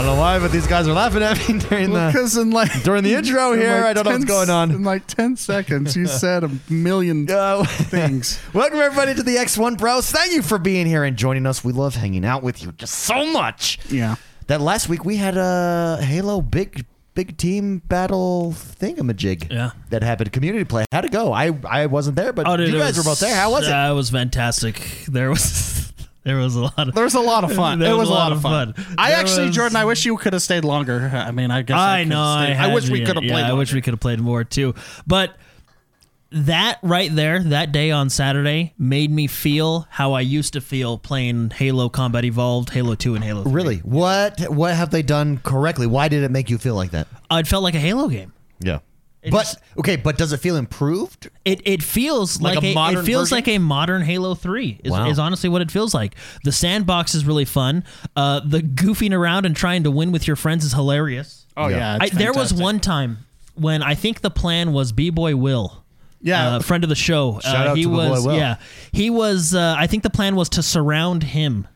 I don't know why, but these guys are laughing at me during the intro here. I don't know what's going on. In like 10 seconds, you said a million things. Welcome, everybody, to the X1 Bros. Thank you for being here and joining us. We love hanging out with you just so much. Yeah. That last week, we had a Halo big team battle thingamajig that happened. Community play. How'd it go? I wasn't there, but you guys were both there. How was it? It was fantastic. There was a lot of fun. It was a lot of fun. Jordan, I wish you could have stayed longer. I mean, I guess I know. I wish we could have played longer. I wish we could have played more, too. But that right there, that day on Saturday, made me feel how I used to feel playing Halo Combat Evolved, Halo 2, and Halo 3. Really? What have they done correctly? Why did it make you feel like that? It felt like a Halo game. Yeah. But does it feel improved? It feels like a modern version? Like a modern Halo 3 is honestly what it feels like. The sandbox is really fun. The goofing around and trying to win with your friends is hilarious. Oh yeah, there was one time when I think the plan was B-Boy Will. Yeah, a friend of the show. Shout out to B-Boy Will. Yeah, he was. I think the plan was to surround him.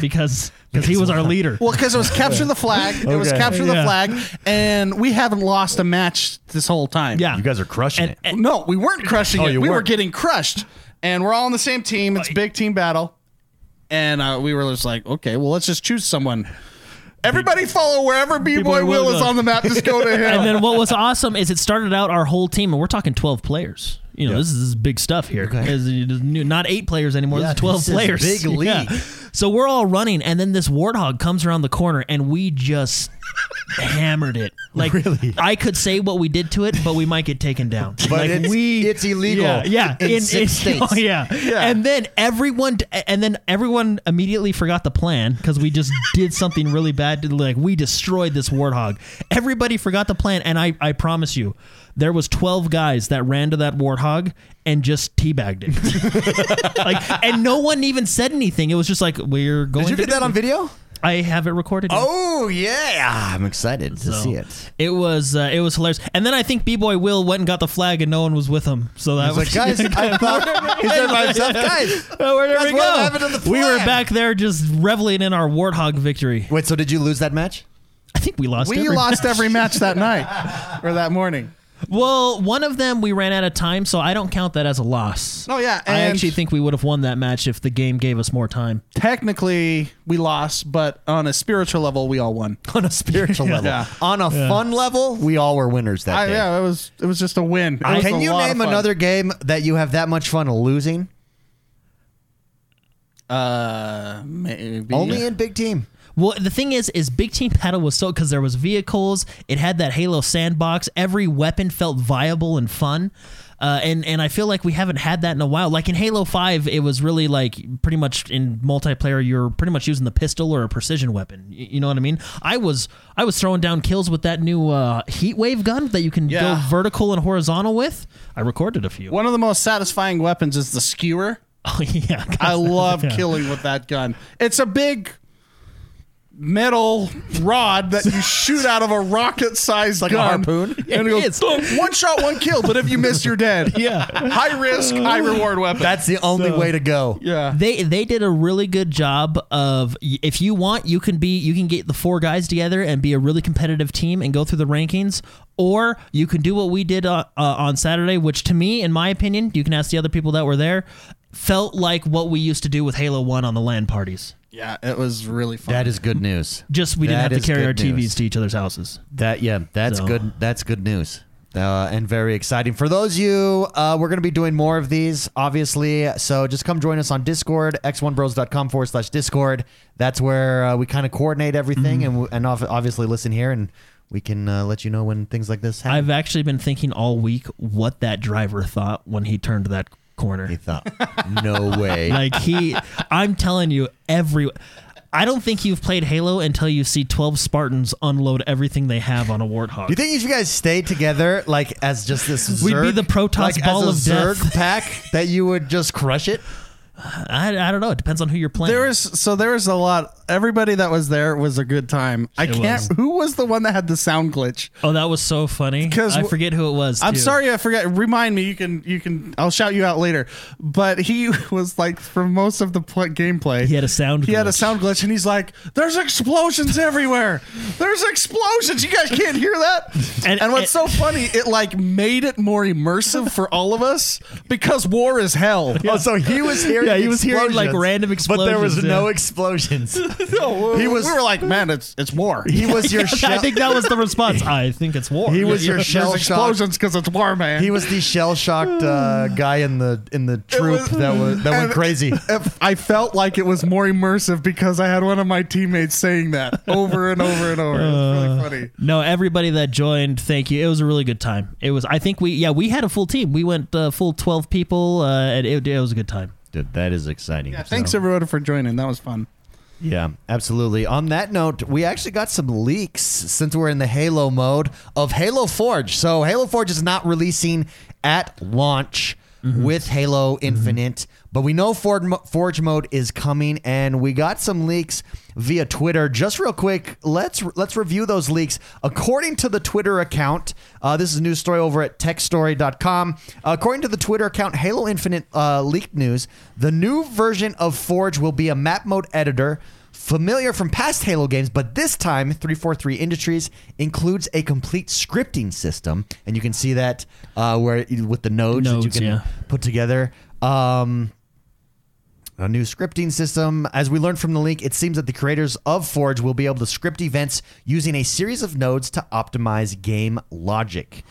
Because he was our leader. Well, because it was capture the flag. It was capture the flag, and we haven't lost a match this whole time. Yeah, you guys are crushing it. No, we weren't crushing it. We were getting crushed, and we're all on the same team. It's big team battle, and we were just like, okay, well, let's just choose someone. Everybody follow wherever B-Boy Will is on the map. Just go to him. And then what was awesome is it started out our whole team, and we're talking 12 players. You know, this is big stuff here. Okay. Not 8 players anymore. Yeah, 12 players. Big league. Yeah. So we're all running, and then this warthog comes around the corner, and we just hammered it. Like, really? I could say what we did to it, but we might get taken down. But like, it's illegal. Yeah. In 6 states. Oh, yeah. And then everyone immediately forgot the plan because we just did something really bad. Like, we destroyed this warthog. Everybody forgot the plan, and I promise you, there was 12 guys that ran to that warthog and just teabagged it. And no one even said anything. It was just like, we're going to Did you get that on video? I have it recorded. Oh, yeah. I'm excited to see it. It was hilarious. And then I think B-Boy Will went and got the flag and no one was with him. So that was like, guys, I thought he said by himself, guys, where did we go? We were back there just reveling in our warthog victory. Wait, so did you lose that match? I think we lost every match. We lost every match that night or that morning. Well, one of them we ran out of time, so I don't count that as a loss. Oh, yeah. I actually think we would have won that match if the game gave us more time. Technically, we lost, but on a spiritual level, we all won. On a spiritual level. Yeah. On a fun level, we all were winners that day. Yeah, it was just a win. Can you name another game that you have that much fun losing? Maybe. Only in Big Team. Well, the thing is Big Team Battle was so... Because there was vehicles, it had that Halo sandbox, every weapon felt viable and fun, and I feel like we haven't had that in a while. Like in Halo 5, it was really like, pretty much in multiplayer, you're pretty much using the pistol or a precision weapon. You know what I mean? I was throwing down kills with that new heat wave gun that you can go vertical and horizontal with. I recorded a few. One of the most satisfying weapons is the skewer. Oh, yeah. I love killing with that gun. It's a big... metal rod that you shoot out of a rocket-sized gun. A harpoon. And it goes, one shot, one kill, but if you miss, you're dead. Yeah. High risk, high reward weapon. That's the only way to go. Yeah. They did a really good job of, if you want, you can get the 4 guys together and be a really competitive team and go through the rankings, or you can do what we did on Saturday, which to me, in my opinion, you can ask the other people that were there, felt like what we used to do with Halo 1 on the LAN parties. Yeah, it was really fun. That is good news. Just we didn't have to carry our TVs to each other's houses. That's good. That's good news and very exciting. For those of you, we're going to be doing more of these, obviously. So just come join us on Discord, x1bros.com/Discord. That's where we kind of coordinate everything and obviously listen here and we can let you know when things like this happen. I've actually been thinking all week what that driver thought when he turned that corner. He thought, no way. I'm telling you, I don't think you've played Halo until you see 12 Spartans unload everything they have on a warthog. Do you think if you guys stayed together, like as just this Zerg, we'd be the Protoss ball of death pack that you would just crush it? I don't know. It depends on who you're playing. There was a lot. Everybody that was there was a good time. Who was the one that had the sound glitch? Oh, that was so funny. I forget who it was. I'm sorry, I forget. Remind me. You can. I'll shout you out later. But he was like, for most of the gameplay, he had a sound glitch, and he's like, "There's explosions everywhere. There's explosions. You guys can't hear that." And what's so funny? It like made it more immersive for all of us because war is hell. Yeah. Oh, so he was here. Yeah, he was hearing like random explosions, but there was no explosions. No, we were like, man, it's war. He was your shell. I think that was the response. I think it's war. He was your shell explosions because it's war, man. He was the shell shocked guy in the troop that went crazy. I felt like it was more immersive because I had one of my teammates saying that over and over and over. It was really funny. No, everybody that joined, thank you. It was a really good time. It was. I think we had a full team. We went full 12 people, and it was a good time. Dude, that is exciting. Yeah, thanks everyone for joining. That was fun. Yeah, absolutely. On that note, we actually got some leaks, since we're in the Halo mode, of Halo Forge. So Halo Forge is not releasing at launch with Halo Infinite, but we know Forge mode is coming, and we got some leaks via Twitter. Just real quick, let's review those leaks. According to the Twitter account, this is a news story over at techstory.com. According to the Twitter account, Halo Infinite leaked news. The new version of Forge will be a map mode editor familiar from past Halo games, but this time 343 Industries includes a complete scripting system, and you can see that where with the nodes that you can put together. A new scripting system. As we learned from the link, it seems that the creators of Forge will be able to script events using a series of nodes to optimize game logic.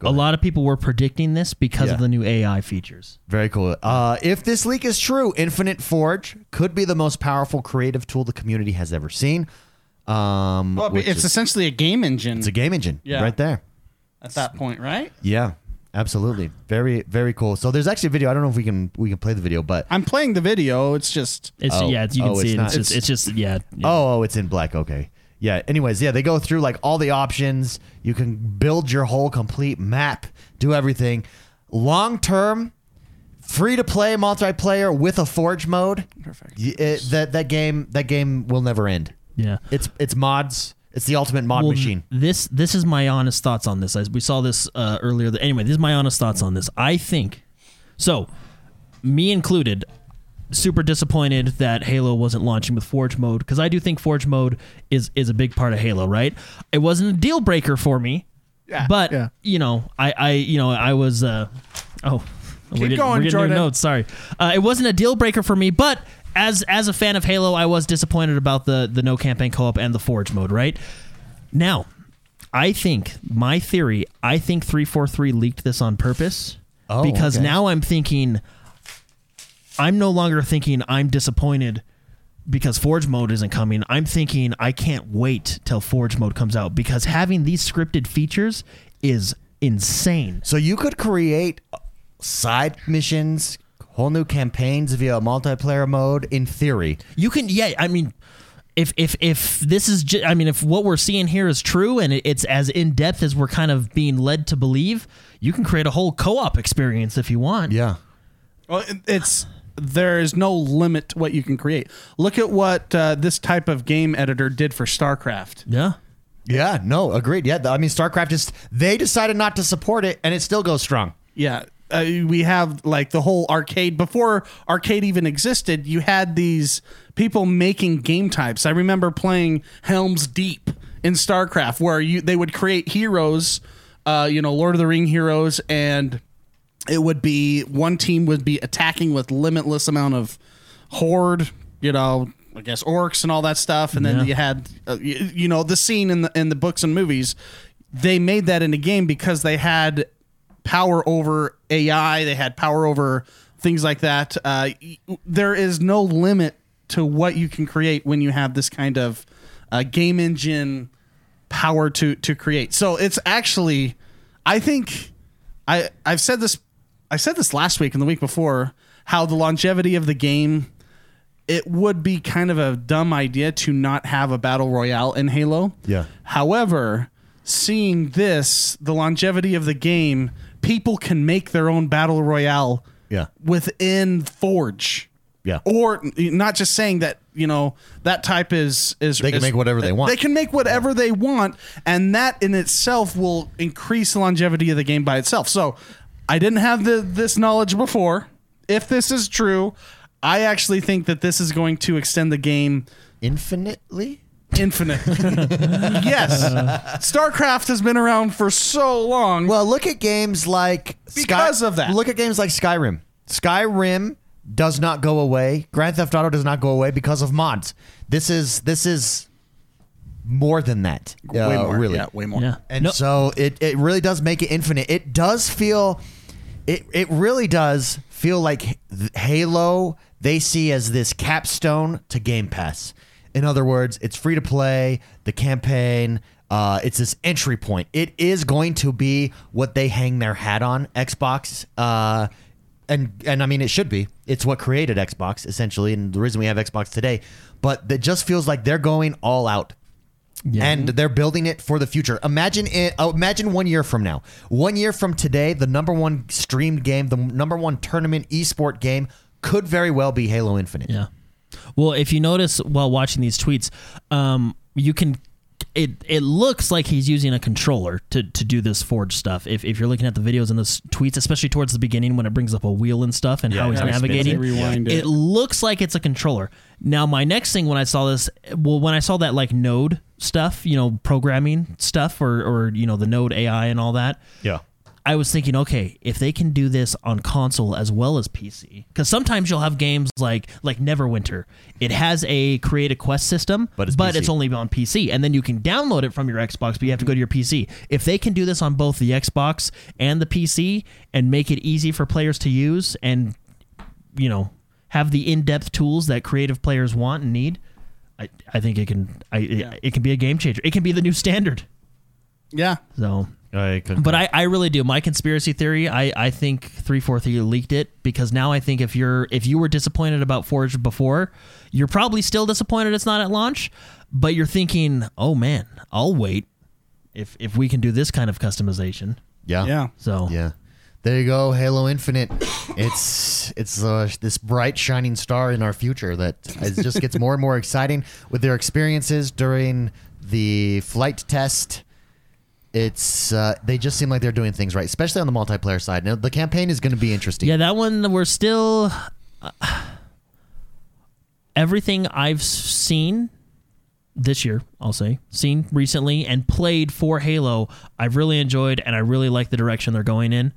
A lot of people were predicting this because of the new AI features. Very cool. If this leak is true, Infinite Forge could be the most powerful creative tool the community has ever seen. Well, it's essentially a game engine. It's a game engine right there. At that point, right? Yeah, absolutely. Very, very cool. So there's actually a video. I don't know if we can play the video, but I'm playing the video. It's just... it's in black. Okay. Yeah, anyways, they go through like all the options. You can build your whole complete map, do everything. Long-term, free-to-play multiplayer with a Forge mode. Perfect. That game will never end. Yeah. It's mods. It's the ultimate mod machine. This is my honest thoughts on this. We saw this earlier. Anyway, this is my honest thoughts on this. I think, so, me included, super disappointed that Halo wasn't launching with Forge mode, because I do think Forge mode is a big part of Halo, right? It wasn't a deal breaker for me, I was... Keep going, Jordan. Notes, sorry. It wasn't a deal breaker for me, but as a fan of Halo, I was disappointed about the no campaign co-op and the Forge mode, right? Now, I think 343 leaked this on purpose, now I'm no longer thinking I'm disappointed because Forge mode isn't coming. I'm thinking I can't wait till Forge mode comes out, because having these scripted features is insane. So you could create side missions, whole new campaigns via multiplayer mode in theory. You can, if this is, if what we're seeing here is true and it's as in depth as we're kind of being led to believe, you can create a whole co-op experience if you want. Yeah. Well, there is no limit to what you can create. Look at what this type of game editor did for StarCraft. Yeah. Yeah, no, agreed. Yeah, StarCraft they decided not to support it, and it still goes strong. Yeah. We have like the whole arcade. Before arcade even existed, you had these people making game types. I remember playing Helm's Deep in StarCraft, where they would create heroes, Lord of the Ring heroes, and... it would be one team would be attacking with limitless amount of horde, I guess orcs and all that stuff. And then you had, the scene in the books and movies, they made that in the game because they had power over AI. They had power over things like that. There is no limit to what you can create when you have this kind of game engine power to create. So it's actually, I think I said this last week and the week before, how the longevity of the game, it would be kind of a dumb idea to not have a battle royale in Halo. Yeah. However, seeing this, the longevity of the game, people can make their own battle royale Yeah. Within Forge. Yeah. Or not just saying that, you know, that type is they can make whatever they want. They can make whatever they want, and that in itself will increase the longevity of the game by itself. So I didn't have this knowledge before. If this is true, I actually think that this is going to extend the game infinitely. Yes. StarCraft has been around for so long. Well, look at games like Look at games like Skyrim. Skyrim does not go away. Grand Theft Auto does not go away because of mods. This is more than that. Way more. Really. Yeah, way more. Yeah. And so it really does make it infinite. It does feel it really does feel like Halo they see as this capstone to Game Pass. In other words, it's free to play, the campaign, it's this entry point. It is going to be what they hang their hat on, Xbox. And I mean, it should be. It's what created Xbox, essentially, and the reason we have Xbox today. But it just feels like they're going all out. Yeah. And they're building it for the future. Imagine 1 year from now. 1 year from today, the number one streamed game, the number one tournament esport game could very well be Halo Infinite. Yeah. Well, if you notice while watching these tweets, you can. It looks like he's using a controller to do this Forge stuff. If you're looking at the videos and the tweets, especially towards the beginning when it brings up a wheel and stuff and how he's navigating, it looks like it's a controller. Now, my next thing when I saw this, when I saw that like Node stuff, you know, programming stuff or you know the Node AI and all that, yeah. I was thinking, okay, if they can do this on console as well as PC, because sometimes you'll have games like Neverwinter. It has a create a quest system, but it's only on PC, and then you can download it from your Xbox, but you have to go to your PC. If they can do this on both the Xbox and the PC and make it easy for players to use and, you know, have the in-depth tools that creative players want and need, I think it can it can be a game changer. It can be the new standard. Yeah. So... I really do. My conspiracy theory, I think 343 leaked it because now I think if you were disappointed about Forge before, you're probably still disappointed it's not at launch, but you're thinking, oh man, I'll wait if we can do this kind of customization. Yeah. Yeah. So yeah. There you go, Halo Infinite. It's this bright shining star in our future that just gets more and more exciting with their experiences during the flight test. It's they just seem like they're doing things right, especially on the multiplayer side. Now, the campaign is going to be interesting. Yeah, that one we're still... everything I've seen this year, I'll say, seen recently and played for Halo, I've really enjoyed and I really like the direction they're going in.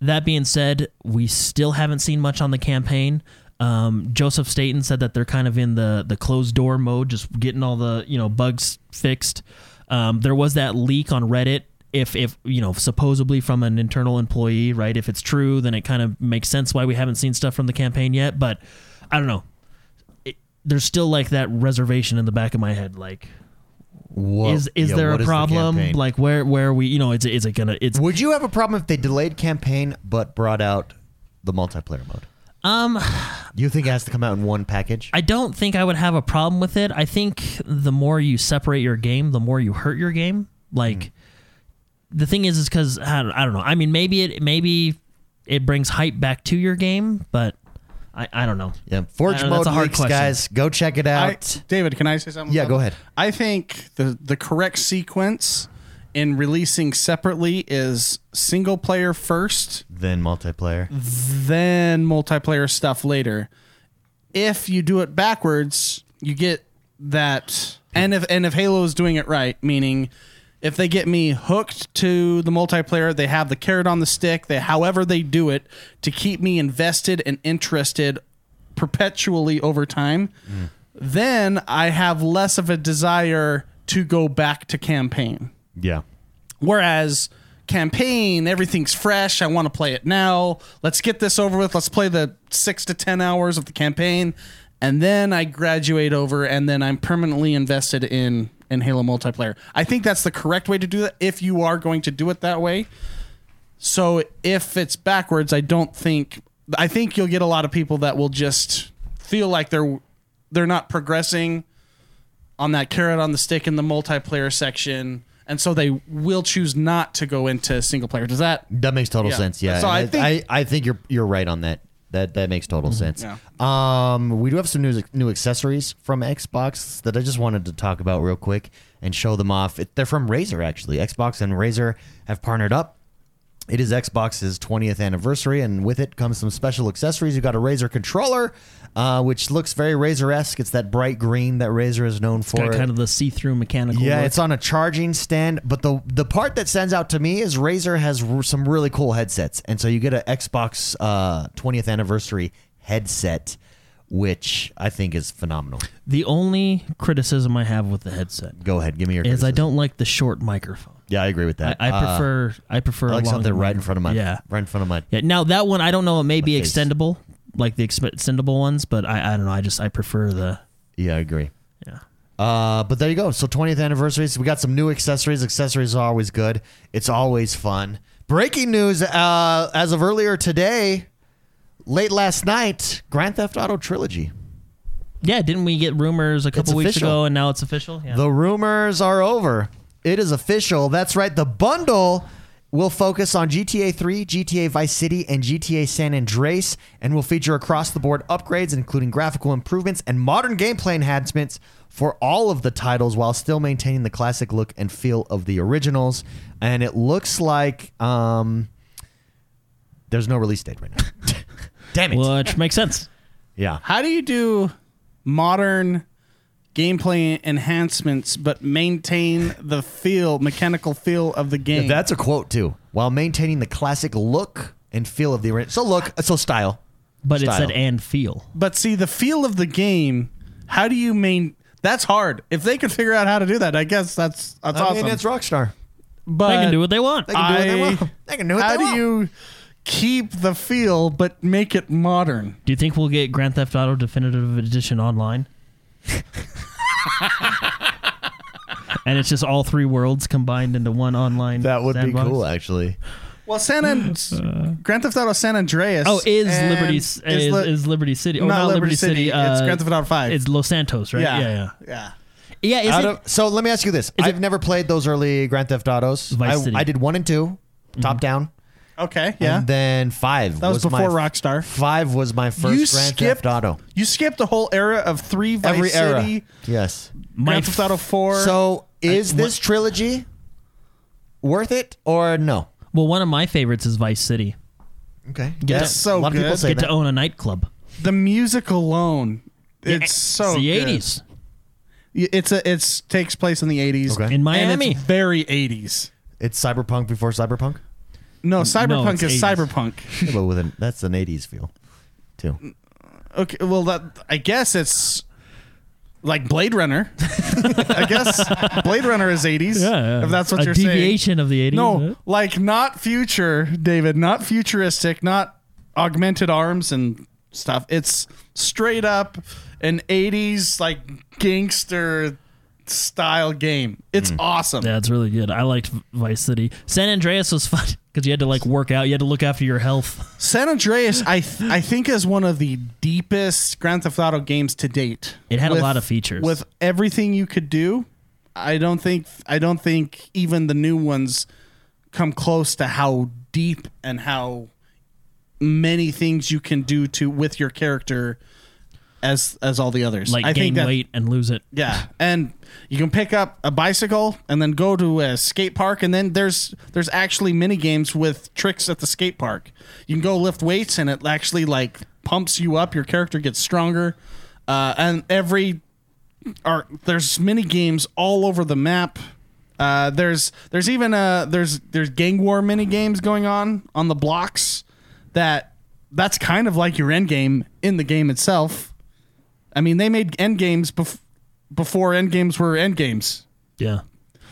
That being said, we still haven't seen much on the campaign. Joseph Staten said that they're kind of in the closed door mode, just getting all the bugs fixed. There was that leak on Reddit, if supposedly from an internal employee, right? If it's true, then it kind of makes sense why we haven't seen stuff from the campaign yet. But I don't know. There's still like that reservation in the back of my head, like, what, is there a problem? Like where are we? Is it gonna? Would you have a problem if they delayed campaign but brought out the multiplayer mode? You think it has to come out in one package? I don't think I would have a problem with it. I think the more you separate your game, the more you hurt your game. Like the thing is because I don't know. I mean, maybe it brings hype back to your game, but I don't know. Yeah, Forge mode leaks, guys. Go check it out. David, can I say something? Yeah, go ahead. I think the correct sequence in releasing separately is single player first, then multiplayer stuff later. If you do it backwards, you get that. And if Halo is doing it right, meaning if they get me hooked to the multiplayer, they have the carrot on the stick, however they do it to keep me invested and interested perpetually over time, then I have less of a desire to go back to campaign. Yeah. Whereas campaign, everything's fresh. I want to play it now. Let's get this over with. Let's play the 6 to 10 hours of the campaign. And then I graduate over and then I'm permanently invested in Halo multiplayer. I think that's the correct way to do that if you are going to do it that way. So if it's backwards, I think you'll get a lot of people that will just feel like they're not progressing on that carrot on the stick in the multiplayer section. And so they will choose not to go into single player. Does that? That makes total sense. Yeah. So I think you're right on that. That makes total sense. Yeah. We do have some new accessories from Xbox that I just wanted to talk about real quick and show them off. They're from Razer, actually. Xbox and Razer have partnered up. It is Xbox's 20th anniversary, and with it comes some special accessories. You've got a Razer controller, which looks very Razer-esque. It's that bright green that Razer is known for. It's got kind of the see-through mechanical look. It's on a charging stand. But the part that stands out to me is Razer has some really cool headsets. And so you get an Xbox 20th anniversary headset, which I think is phenomenal. The only criticism I have with the headset. Go ahead, give me your criticism. I don't like the short microphone. Yeah, I agree with that. I prefer I like something right in front of my Yeah. Now that one, I don't know. It may be extendable, like the extendable ones, but I don't know. I prefer the. Yeah, I agree. Yeah. But there you go. So 20th anniversary. So we got some new accessories. Accessories are always good. It's always fun. Breaking news. As of earlier today, late last night, Grand Theft Auto Trilogy. Yeah, didn't we get rumors a couple weeks ago, and now it's official? Yeah. The rumors are over. It is official. That's right. The bundle will focus on GTA 3, GTA Vice City, and GTA San Andreas, and will feature across-the-board upgrades, including graphical improvements and modern gameplay enhancements for all of the titles, while still maintaining the classic look and feel of the originals. And it looks like there's no release date right now. Damn it. Which makes sense. Yeah. How do you do modern gameplay enhancements, but maintain the mechanical feel of the game? Yeah, that's a quote too. While maintaining the classic look and feel of the original. Style. But it said and feel. But see, the feel of the game, how do you that's hard. If they could figure out how to do that, I guess that's awesome. I mean, it's Rockstar. But they can do what they want. How do you keep the feel, but make it modern? Do you think we'll get Grand Theft Auto Definitive Edition online? And it's just all three worlds combined into one online. That wowould be cool, actually. Well, Grand Theft Auto San Andreas. Oh, is Liberty City? Oh, not Liberty City. It's Grand Theft Auto 5. It's Los Santos, right? Yeah. Yeah. So let me ask you this: I've never played those early Grand Theft Autos. I did 1 and 2, top down. Okay, yeah. And then 5. That was before Rockstar. 5 was my first Grand Theft Auto. You skipped the whole era of 3, Vice Every City. Era. Yes. Grand Theft Auto 4. So is this trilogy worth it or no? Well, one of my favorites is Vice City. Okay. A lot of people say to own a nightclub. The music alone, it's the 80s. It takes place in the 80s. Okay. In Miami. It's very 80s. It's cyberpunk before cyberpunk? No, cyberpunk is 80s. Cyberpunk. Yeah, but that's an 80s feel, too. Okay, well, I guess it's like Blade Runner. I guess Blade Runner is 80s, if that's what you're saying. A deviation of the 80s. No, like not future, David, not futuristic, not augmented arms and stuff. It's straight up an 80s, like, gangster style game. It's awesome. Yeah, it's really good. I liked Vice City. San Andreas was fun because you had to like work out. You had to look after your health. San Andreas, I think, is one of the deepest Grand Theft Auto games to date. It had a lot of features with everything you could do. I don't think even the new ones come close to how deep and how many things you can do with your character. As all the others. Like gain weight and lose it. Yeah, and you can pick up a bicycle and then go to a skate park, and then there's actually mini games with tricks at the skate park. You can go lift weights, and it actually like pumps you up. Your character gets stronger, and there's mini games all over the map. There's even there's gang war mini games going on the blocks. That's kind of like your end game in the game itself. I mean, they made endgames before endgames were endgames. Yeah.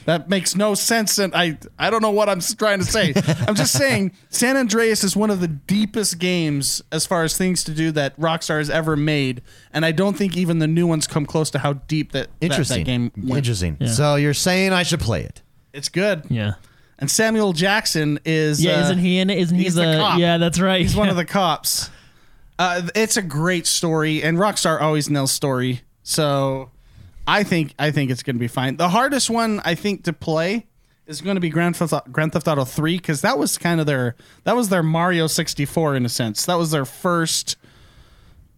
That makes no sense, and I don't know what I'm trying to say. I'm just saying San Andreas is one of the deepest games as far as things to do that Rockstar has ever made, and I don't think even the new ones come close to how deep that game went. Interesting. Yeah. So you're saying I should play it. It's good. Yeah. And Samuel Jackson is... Yeah, isn't he in it? Isn't he's the cop? Yeah, that's right. He's one of the cops. It's a great story, and Rockstar always nails story. So I think it's going to be fine. The hardest one, I think, to play is going to be Grand Theft Auto 3, because that was kind of their Mario 64, in a sense. That was their first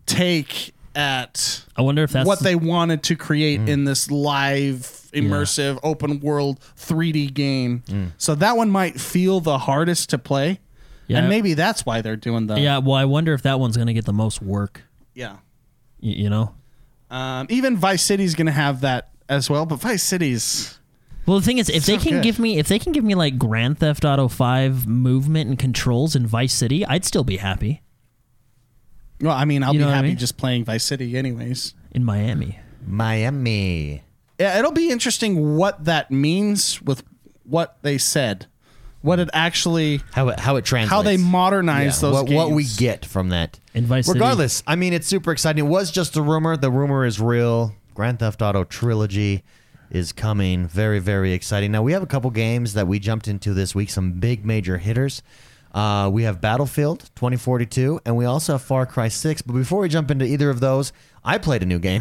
take at I wonder if that's what they wanted to create in this live, immersive, open world 3D game. So that one might feel the hardest to play. Yeah. And maybe that's why they're doing that. Yeah, well, I wonder if that one's going to get the most work. Yeah. You know? Even Vice City's going to have that as well, but Vice City's... Well, the thing is, if they can give me like Grand Theft Auto 5 movement and controls in Vice City, I'd still be happy. Well, I mean, I'll be happy just playing Vice City anyways. In Miami. Yeah, it'll be interesting what that means with what they said. What it actually... How it translates. How they modernize those games. What we get from that. In Vice City. Regardless, I mean, it's super exciting. It was just a rumor. The rumor is real. Grand Theft Auto Trilogy is coming. Very, very exciting. Now, we have a couple games that we jumped into this week, some big major hitters. We have Battlefield 2042, and we also have Far Cry 6. But before we jump into either of those, I played a new game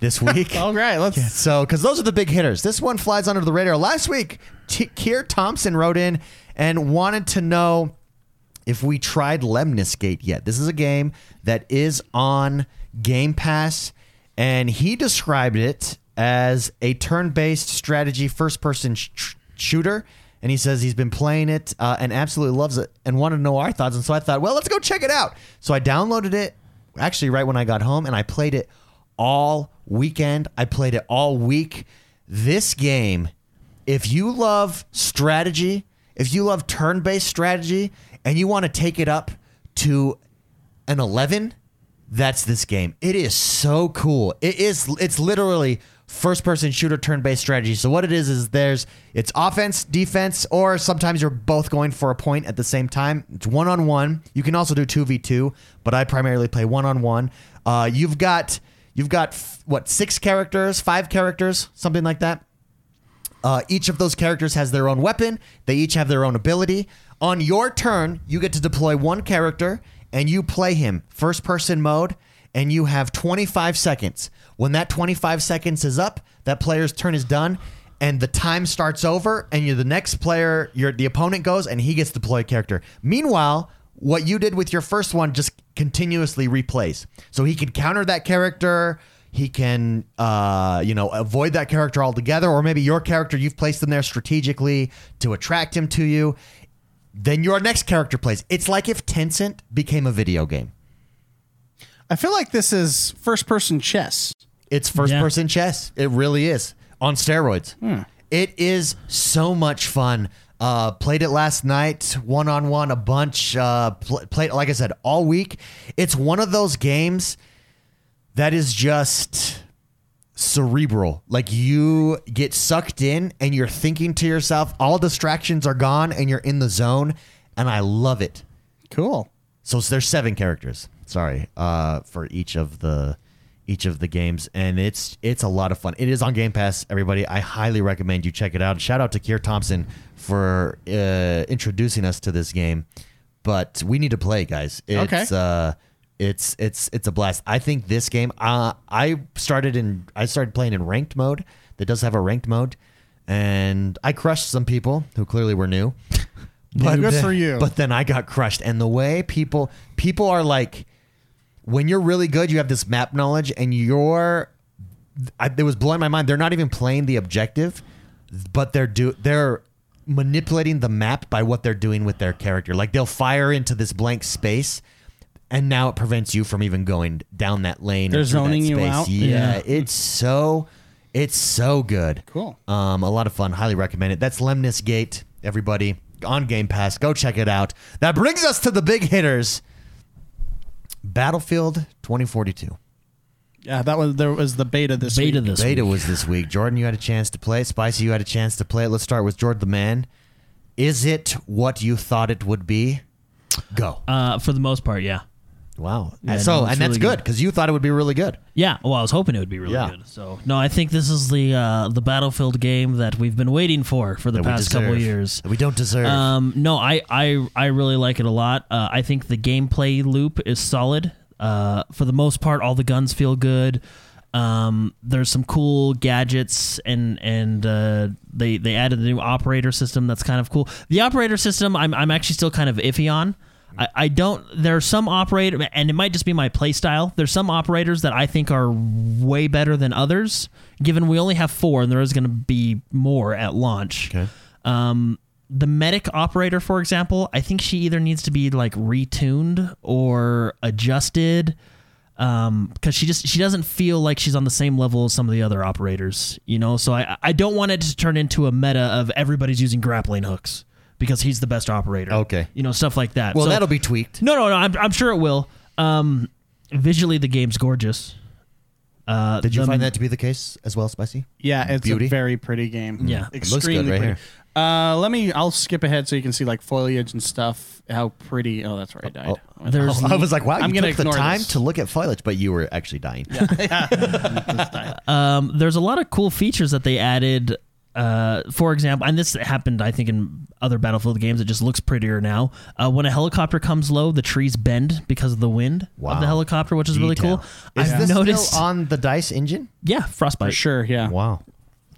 this week. All right, let's... So, because those are the big hitters. This one flies under the radar. Last week, Keir Thompson wrote in and wanted to know if we tried Lemnis Gate yet. This is a game that is on Game Pass, and he described it as a turn-based strategy first-person shooter, and he says he's been playing it and absolutely loves it and wanted to know our thoughts, and so I thought, well, let's go check it out. So I downloaded it actually right when I got home, and I played it all weekend. I played it all week. This game, if you love strategy, if you love turn-based strategy, and you want to take it up to an 11, that's this game. It is so cool. It's literally first-person shooter turn-based strategy. So what it is it's offense, defense, or sometimes you're both going for a point at the same time. It's one-on-one. You can also do 2v2, but I primarily play one-on-one. You've got 5 characters, something like that. Each of those characters has their own weapon. They each have their own ability. On your turn, you get to deploy one character, and you play him first-person mode, and you have 25 seconds. When that 25 seconds is up, that player's turn is done, and the time starts over, and you're the next player, the opponent goes, and he gets to deploy a character. Meanwhile, what you did with your first one just continuously replays. So he can counter that character... He can, avoid that character altogether, or maybe your character, you've placed him there strategically to attract him to you. Then your next character plays. It's like if Tencent became a video game. I feel like this is first-person chess. It's first-person chess. It really is. On steroids. It is so much fun. Played it last night, one-on-one, a bunch. Played, like I said, all week. It's one of those games... that is just cerebral. Like, you get sucked in and you're thinking to yourself, all distractions are gone and you're in the zone, and I love it. Cool. So there's 7 characters. Sorry, for each of the games, and it's a lot of fun. It is on Game Pass, everybody. I highly recommend you check it out. Shout out to Keir Thompson for introducing us to this game, but we need to play, guys. It's a blast. I think this game. I started playing in ranked mode. That does have a ranked mode, and I crushed some people who clearly were new. But good for you. But then I got crushed, and the way people are like, when you're really good, you have this map knowledge, and it was blowing my mind. They're not even playing the objective, but they're manipulating the map by what they're doing with their character. Like, they'll fire into this blank space. And now it prevents you from even going down that lane. They're zoning you out. Yeah, it's so good. Cool. A lot of fun. Highly recommend it. That's Lemnis Gate, everybody, on Game Pass. Go check it out. That brings us to the big hitters. Battlefield 2042. Yeah, there was the beta this week. Beta was this week. Jordan, you had a chance to play it. Spicy, you had a chance to play it. Let's start with Jordan the man. Is it what you thought it would be? Go. For the most part, yeah. Wow. Yeah, and that's really good, because you thought it would be really good. Yeah. Well, I was hoping it would be really good. So, no, I think this is the Battlefield game that we've been waiting for the past couple of years. That we don't deserve. No, I really like it a lot. I think the gameplay loop is solid. For the most part, all the guns feel good. There's some cool gadgets, and they added the new operator system. That's kind of cool. The operator system, I'm actually still kind of iffy on. I don't. There are some operator, and it might just be my play style. There's some operators that I think are way better than others. Given we only have 4, and there is going to be more at launch. Okay. The medic operator, for example, I think she either needs to be like retuned or adjusted. Because she doesn't feel like she's on the same level as some of the other operators, you know? So I don't want it to turn into a meta of everybody's using grappling hooks because he's the best operator. Okay. You know, stuff like that. Well, so, that'll be tweaked. No, I'm sure it will. Visually, the game's gorgeous. Did you find that to be the case as well, Spicy? Yeah, it's a very pretty game. Yeah. Extremely pretty. I'll skip ahead so you can see like foliage and stuff. How pretty! Oh, that's where I died. I was like, wow, I'm you took the time to look at foliage, but you were actually dying. Yeah. There's a lot of cool features that they added. For example, and this happened, I think, in other Battlefield games. It just looks prettier now. When a helicopter comes low, the trees bend because of the wind of the helicopter, which is really cool. Is this still on the DICE engine? Yeah, Frostbite. For sure. Yeah. Wow.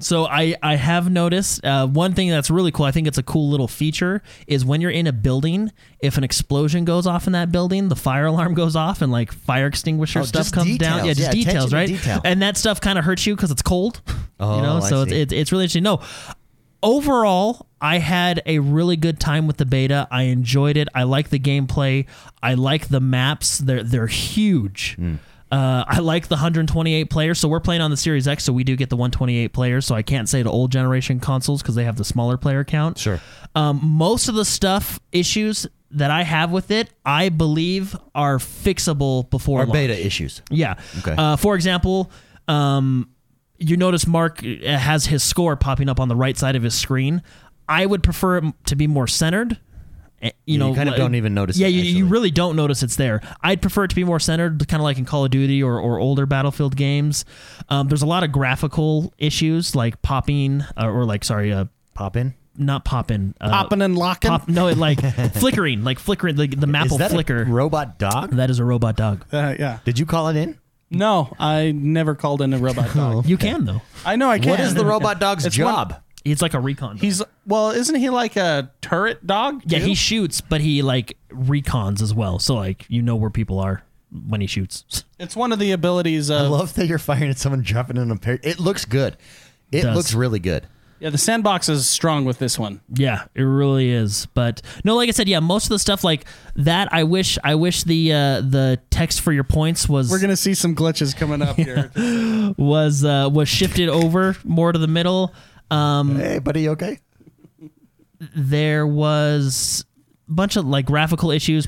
So I have noticed one thing that's really cool. I think it's a cool little feature is when you're in a building, if an explosion goes off in that building, the fire alarm goes off and like fire extinguisher stuff comes down. Yeah, just details, right? Detail. And that stuff kind of hurts you because it's cold. Oh, you know, so it's really interesting. No, overall, I had a really good time with the beta. I enjoyed it. I like the gameplay. I like the maps. They're huge. Mm. I like the 128 players, so we're playing on the Series X, so we do get the 128 players, so I can't say to old generation consoles because they have the smaller player count. Sure. Most of the issues that I have with it, I believe are fixable before launch. Or beta issues. Yeah. Okay. For example, you notice Mark has his score popping up on the right side of his screen. I would prefer it to be more centered. You kind of don't even notice it. Yeah, you really don't notice it's there. I'd prefer it to be more centered, kind of like in Call of Duty or older Battlefield games. There's a lot of graphical issues, like popping? Not popping. Popping and locking? Flickering. Like flickering, the map will flicker. Is that a robot dog? That is a robot dog. Yeah. Did you call it in? No, I never called in a robot dog. You can, though. I know I can. What is the robot dog's job? He's like a recon dog. Isn't he like a turret dog? Yeah, he shoots, but he like recons as well. So like, you know where people are when he shoots. It's one of the abilities of... I love that you're firing at someone dropping in a pair. It looks good. It looks really good. Yeah, the sandbox is strong with this one. Yeah, it really is. But no, like I said, yeah, most of the stuff like that, I wish the text for your points was. We're gonna see some glitches coming up here. Was shifted over more to the middle. Hey, buddy, you okay? There was a bunch of like graphical issues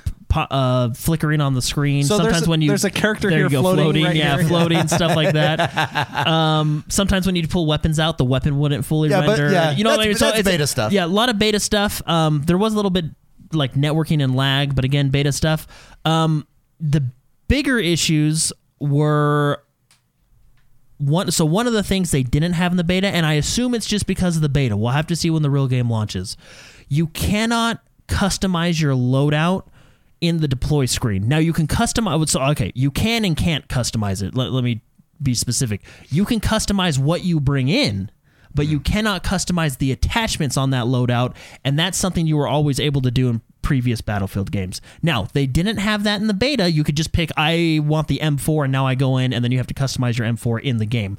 flickering on the screen. So sometimes there's a character here floating. Right here. Floating, stuff like that. Sometimes when you pull weapons out, the weapon wouldn't fully render. Yeah, you know what I mean? So it's beta stuff. Yeah, a lot of beta stuff. There was a little bit like networking and lag, but again, beta stuff. The bigger issues were... One of the things they didn't have in the beta, and I assume it's just because of the beta. We'll have to see when the real game launches. You cannot customize your loadout in the deploy screen. Now, you can customize... So, okay, you can and can't customize it. Let me be specific. You can customize what you bring in, but you cannot customize the attachments on that loadout, and that's something you were always able to do in previous Battlefield games. Now, they didn't have that in the beta. You could just pick, I want the M4, and now I go in, and then you have to customize your M4 in the game.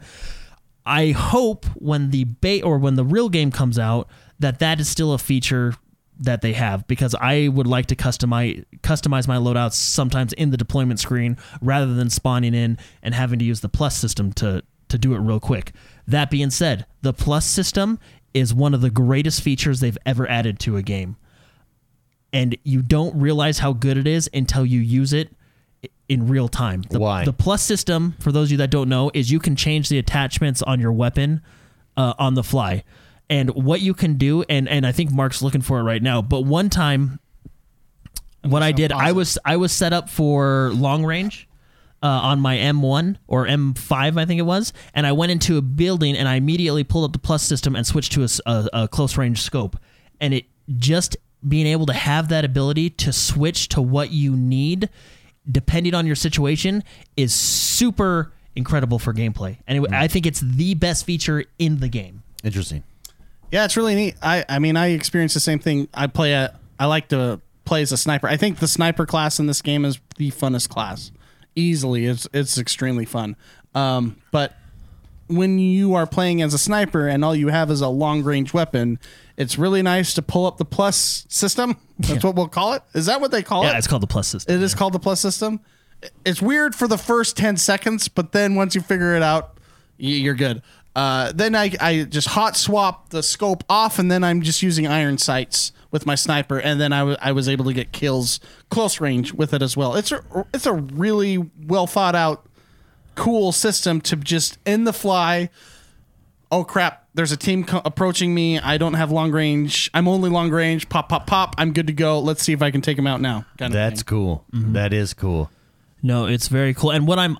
I hope when the when the real game comes out, that is still a feature that they have, because I would like to customize my loadouts sometimes in the deployment screen rather than spawning in and having to use the plus system to do it real quick. That being said, the plus system is one of the greatest features they've ever added to a game. And you don't realize how good it is until you use it in real time. Why? The plus system, for those of you that don't know, is you can change the attachments on your weapon on the fly. And what you can do, and I think Mark's looking for it right now, but one time, I was set up for long range on my M1 or M5, I think it was, and I went into a building and I immediately pulled up the plus system and switched to a close range scope. And it just... being able to have that ability to switch to what you need depending on your situation is super incredible for gameplay. And it, I think it's the best feature in the game. Interesting. Yeah, it's really neat. I mean, I experienced the same thing. I like to play as a sniper. I think the sniper class in this game is the funnest class. Easily. It's extremely fun. But when you are playing as a sniper and all you have is a long range weapon, it's really nice to pull up the plus system. That's what we'll call it. Is that what they call it? Yeah, it's called the plus system. It is called the plus system. It's weird for the first 10 seconds, but then once you figure it out, you're good. Then I just hot swap the scope off, and then I'm just using iron sights with my sniper, and then I was able to get kills close range with it as well. It's a really well thought out, cool system to just in the fly. Oh crap! There's a team approaching me. I don't have long range. I'm only long range. Pop, pop, pop. I'm good to go. Let's see if I can take him out now. That's cool. Mm-hmm. That is cool. No, it's very cool. And what I'm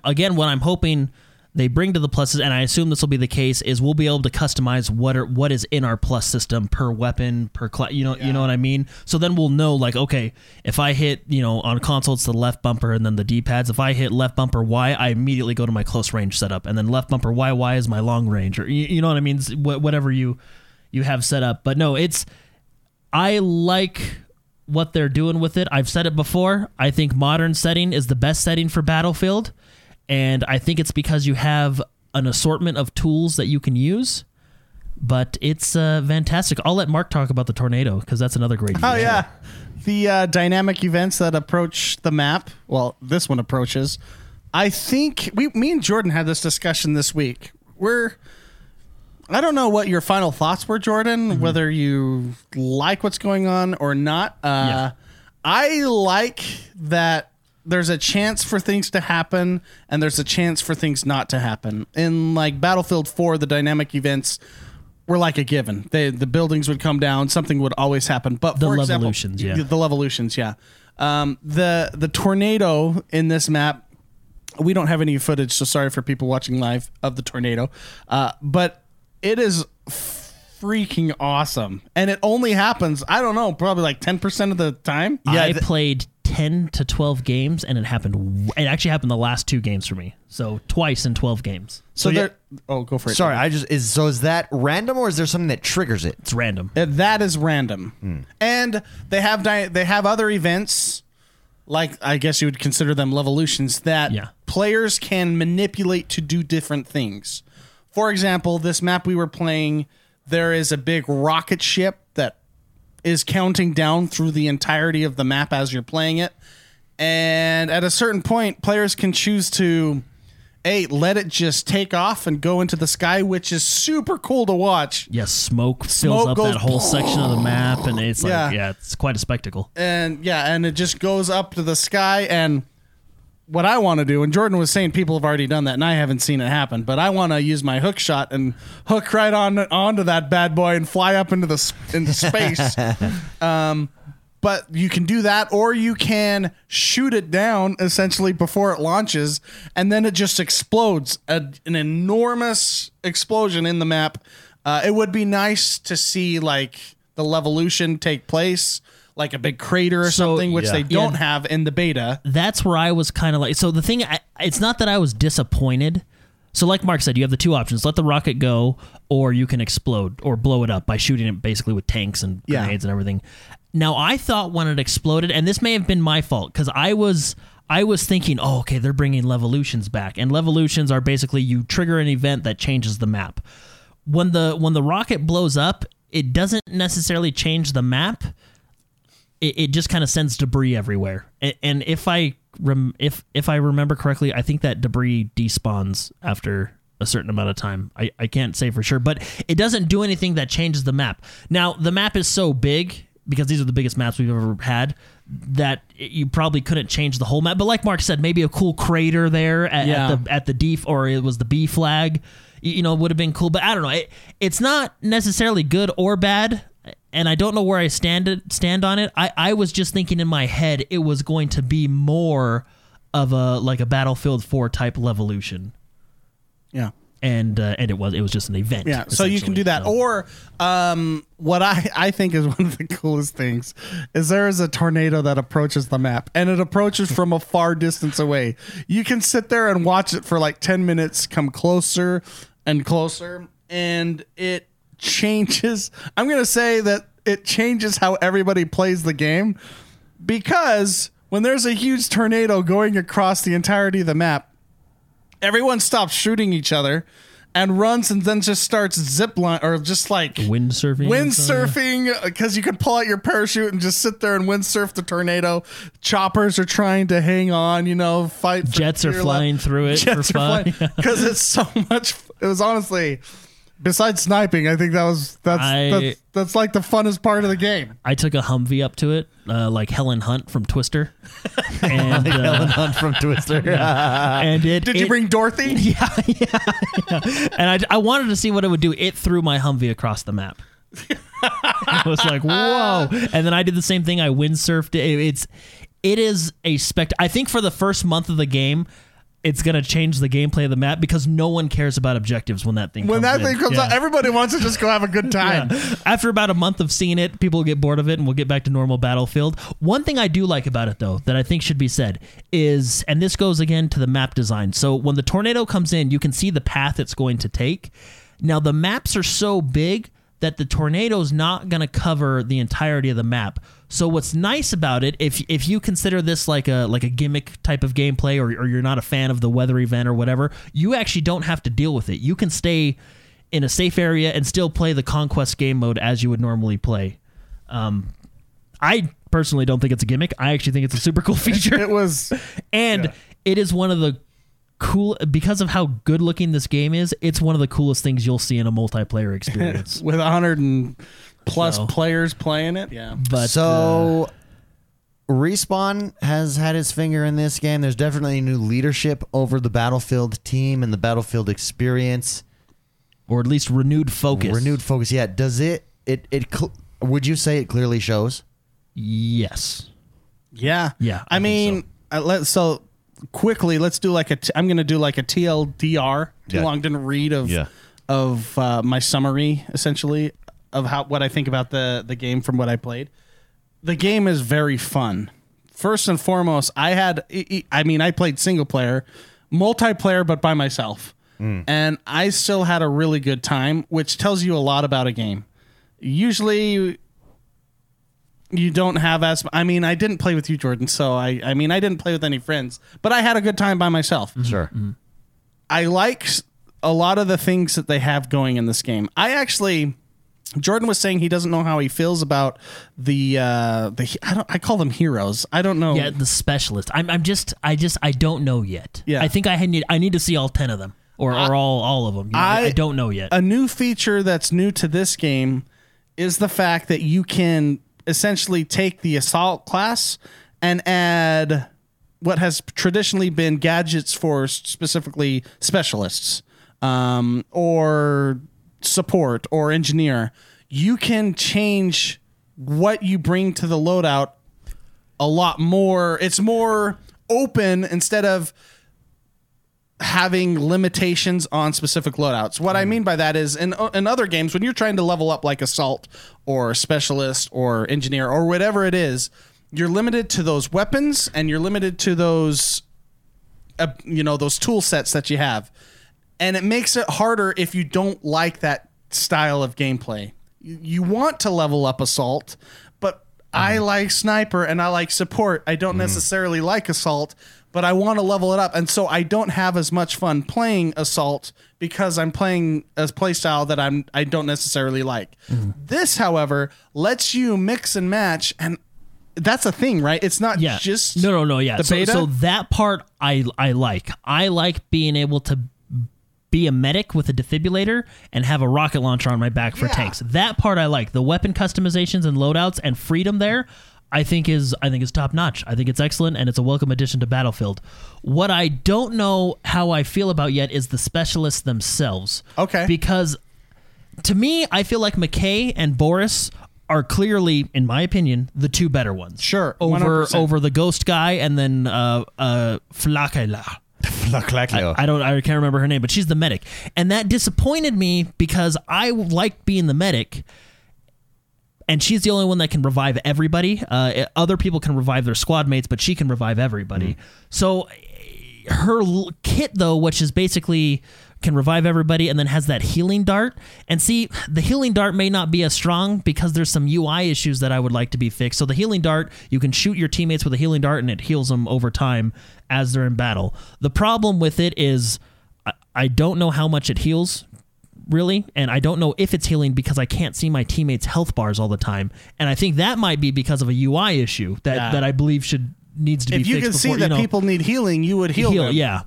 hoping they bring to the pluses, and I assume this will be the case, is we'll be able to customize what is in our plus system per weapon, per class. You know what I mean? So then we'll know, like, okay, if I hit, on console, it's the left bumper and then the D-pads. If I hit left bumper Y, I immediately go to my close range setup, and then left bumper YY is my long range, or you know what I mean? Whatever you have set up. But no, I like what they're doing with it. I've said it before. I think modern setting is the best setting for Battlefield. And I think it's because you have an assortment of tools that you can use, but it's fantastic. I'll let Mark talk about the tornado because that's another great feature. Oh, yeah. The dynamic events that approach the map. Well, this one approaches. I think me and Jordan had this discussion this week. I don't know what your final thoughts were, Jordan, whether you like what's going on or not. I like that. There's a chance for things to happen, and there's a chance for things not to happen. In like Battlefield 4, the dynamic events were like a given. The buildings would come down, something would always happen. But for example, the Levolutions, yeah. The tornado in this map, we don't have any footage, so sorry for people watching live of the tornado. But it is freaking awesome, and it only happens, I don't know, probably like 10% of the time. Yeah, I played 10 to 12 games, and it actually happened the last two games for me, so twice in 12 games. Go for it. Sorry, is that random, or is there something that triggers it? It's random. That is random. And they have other events, like I guess you would consider them Levolutions, that players can manipulate to do different things. For example, this map we were playing, there is a big rocket ship that is counting down through the entirety of the map as you're playing it. And at a certain point, players can choose to, let it just take off and go into the sky, which is super cool to watch. Yes, smoke fills up that whole section of the map, and it's it's quite a spectacle. And and it just goes up to the sky, and what I want to do, and Jordan was saying people have already done that, and I haven't seen it happen, but I want to use my hook shot and hook right onto that bad boy and fly up into space. But you can do that, or you can shoot it down, essentially, before it launches, and then it just explodes, an enormous explosion in the map. It would be nice to see, like, the Levolution take place, like a big crater or something, which they don't have in the beta. That's where I was kind of like... So the thing... it's not that I was disappointed. So like Mark said, you have the two options. Let the rocket go, or you can explode or blow it up by shooting it basically with tanks and grenades and everything. Now, I thought when it exploded... And this may have been my fault, because I was thinking, oh, okay, they're bringing Levolutions back. And Levolutions are basically you trigger an event that changes the map. When the rocket blows up, it doesn't necessarily change the map. It just kind of sends debris everywhere, and if I remember correctly, I think that debris despawns after a certain amount of time. I can't say for sure, but it doesn't do anything that changes the map. Now, the map is so big, because these are the biggest maps we've ever had, that you probably couldn't change the whole map. But like Mark said, maybe a cool crater there at the D, or it was the B flag, would have been cool. But I don't know. It's not necessarily good or bad. And I don't know where I stand on it. I was just thinking in my head it was going to be more of a Battlefield 4 type Levolution. Yeah. And it was just an event. Yeah, so you can do that. Or what I think is one of the coolest things is there is a tornado that approaches the map, and it approaches from a far distance away. You can sit there and watch it for like 10 minutes, come closer and closer, and it changes. I'm going to say that it changes how everybody plays the game, because when there's a huge tornado going across the entirety of the map, everyone stops shooting each other and runs, and then just starts zipline or just like windsurfing, because you can pull out your parachute and just sit there and windsurf the tornado. Choppers are trying to hang on, you know, fight. Jets are flying through it for fun, because it's so much. It was honestly, besides sniping, I think that's like the funnest part of the game. I took a Humvee up to it, like Helen Hunt from Twister. And, Helen Hunt from Twister. Yeah. And did you bring Dorothy? Yeah. And I wanted to see what it would do. It threw my Humvee across the map. I was like, whoa! And then I did the same thing. I windsurfed it. It is a spectacle. I think for the first month of the game, it's going to change the gameplay of the map, because no one cares about objectives when that thing comes out. Everybody wants to just go have a good time. Yeah. After about a month of seeing it, people get bored of it, and we'll get back to normal Battlefield. One thing I do like about it, though, that I think should be said is, and this goes again to the map design. So when the tornado comes in, you can see the path it's going to take. Now, the maps are so big that the tornado's not going to cover the entirety of the map. So what's nice about it, if you consider this like a gimmick type of gameplay, or you're not a fan of the weather event or whatever, you actually don't have to deal with it. You can stay in a safe area and still play the Conquest game mode as you would normally play. I personally don't think it's a gimmick. I actually think it's a super cool feature. It was. And it is one of the cool, because of how good looking this game is, it's one of the coolest things you'll see in a multiplayer experience. With 100+ players playing it. Yeah. But so Respawn has had his finger in this game. There's definitely new leadership over the Battlefield team and the Battlefield experience, or at least renewed focus. Yeah. Does it would you say it clearly shows? Yes. Yeah. Yeah. I mean, so quickly, let's do like I'm going to do like a TLDR, too long didn't read, of my summary, essentially, of what I think about the game from what I played. The game is very fun. First and foremost, I played single player, multiplayer, but by myself. And I still had a really good time, which tells you a lot about a game. Usually you don't have I didn't play with you, Jordan, so I didn't play with any friends, but I had a good time by myself. Sure. Mm-hmm. I like a lot of the things that they have going in this game. Jordan was saying he doesn't know how he feels about I call them heroes. I don't know. Yeah, the specialist. I don't know yet. Yeah. I think I need to see all 10 of them, or all of them. You know, I don't know yet. A new feature that's new to this game is the fact that you can essentially take the assault class and add what has traditionally been gadgets for specifically specialists, or support or engineer. You can change what you bring to the loadout a lot more. It's more open instead of having limitations on specific loadouts. What I mean by that is in other games, when you're trying to level up like assault or specialist or engineer or whatever it is, you're limited to those weapons and you're limited to those, those tool sets that you have. And it makes it harder if you don't like that style of gameplay. You want to level up assault, but I like sniper and I like support. I don't necessarily like assault, but I want to level it up. And so I don't have as much fun playing assault because I'm playing a playstyle that I don't necessarily like. This, however, lets you mix and match, and that's a thing, right? It's not just no. Yeah. So that part I like. I like being able to be a medic with a defibrillator and have a rocket launcher on my back for tanks. That part I like. The weapon customizations and loadouts and freedom there, I think is top notch. I think it's excellent, and it's a welcome addition to Battlefield. What I don't know how I feel about yet is the specialists themselves. Okay. Because to me, I feel like McKay and Boris are clearly, in my opinion, the two better ones. Sure. Over the ghost guy and then Flakela. I can't remember her name, but she's the medic. And that disappointed me because I liked being the medic. And she's the only one that can revive everybody. Other people can revive their squad mates, but she can revive everybody. Mm-hmm. So her kit, though, which is basically can revive everybody and then has that healing dart. And see, the healing dart may not be as strong because there's some UI issues that I would like to be fixed. So the healing dart, you can shoot your teammates with a healing dart and it heals them over time as they're in battle. The problem with it is I don't know how much it heals, really, and I don't know if it's healing because I can't see my teammates' health bars all the time. And I think that might be because of a UI issue that I believe needs to be fixed. If you can see that people need healing, you would heal them. Yeah.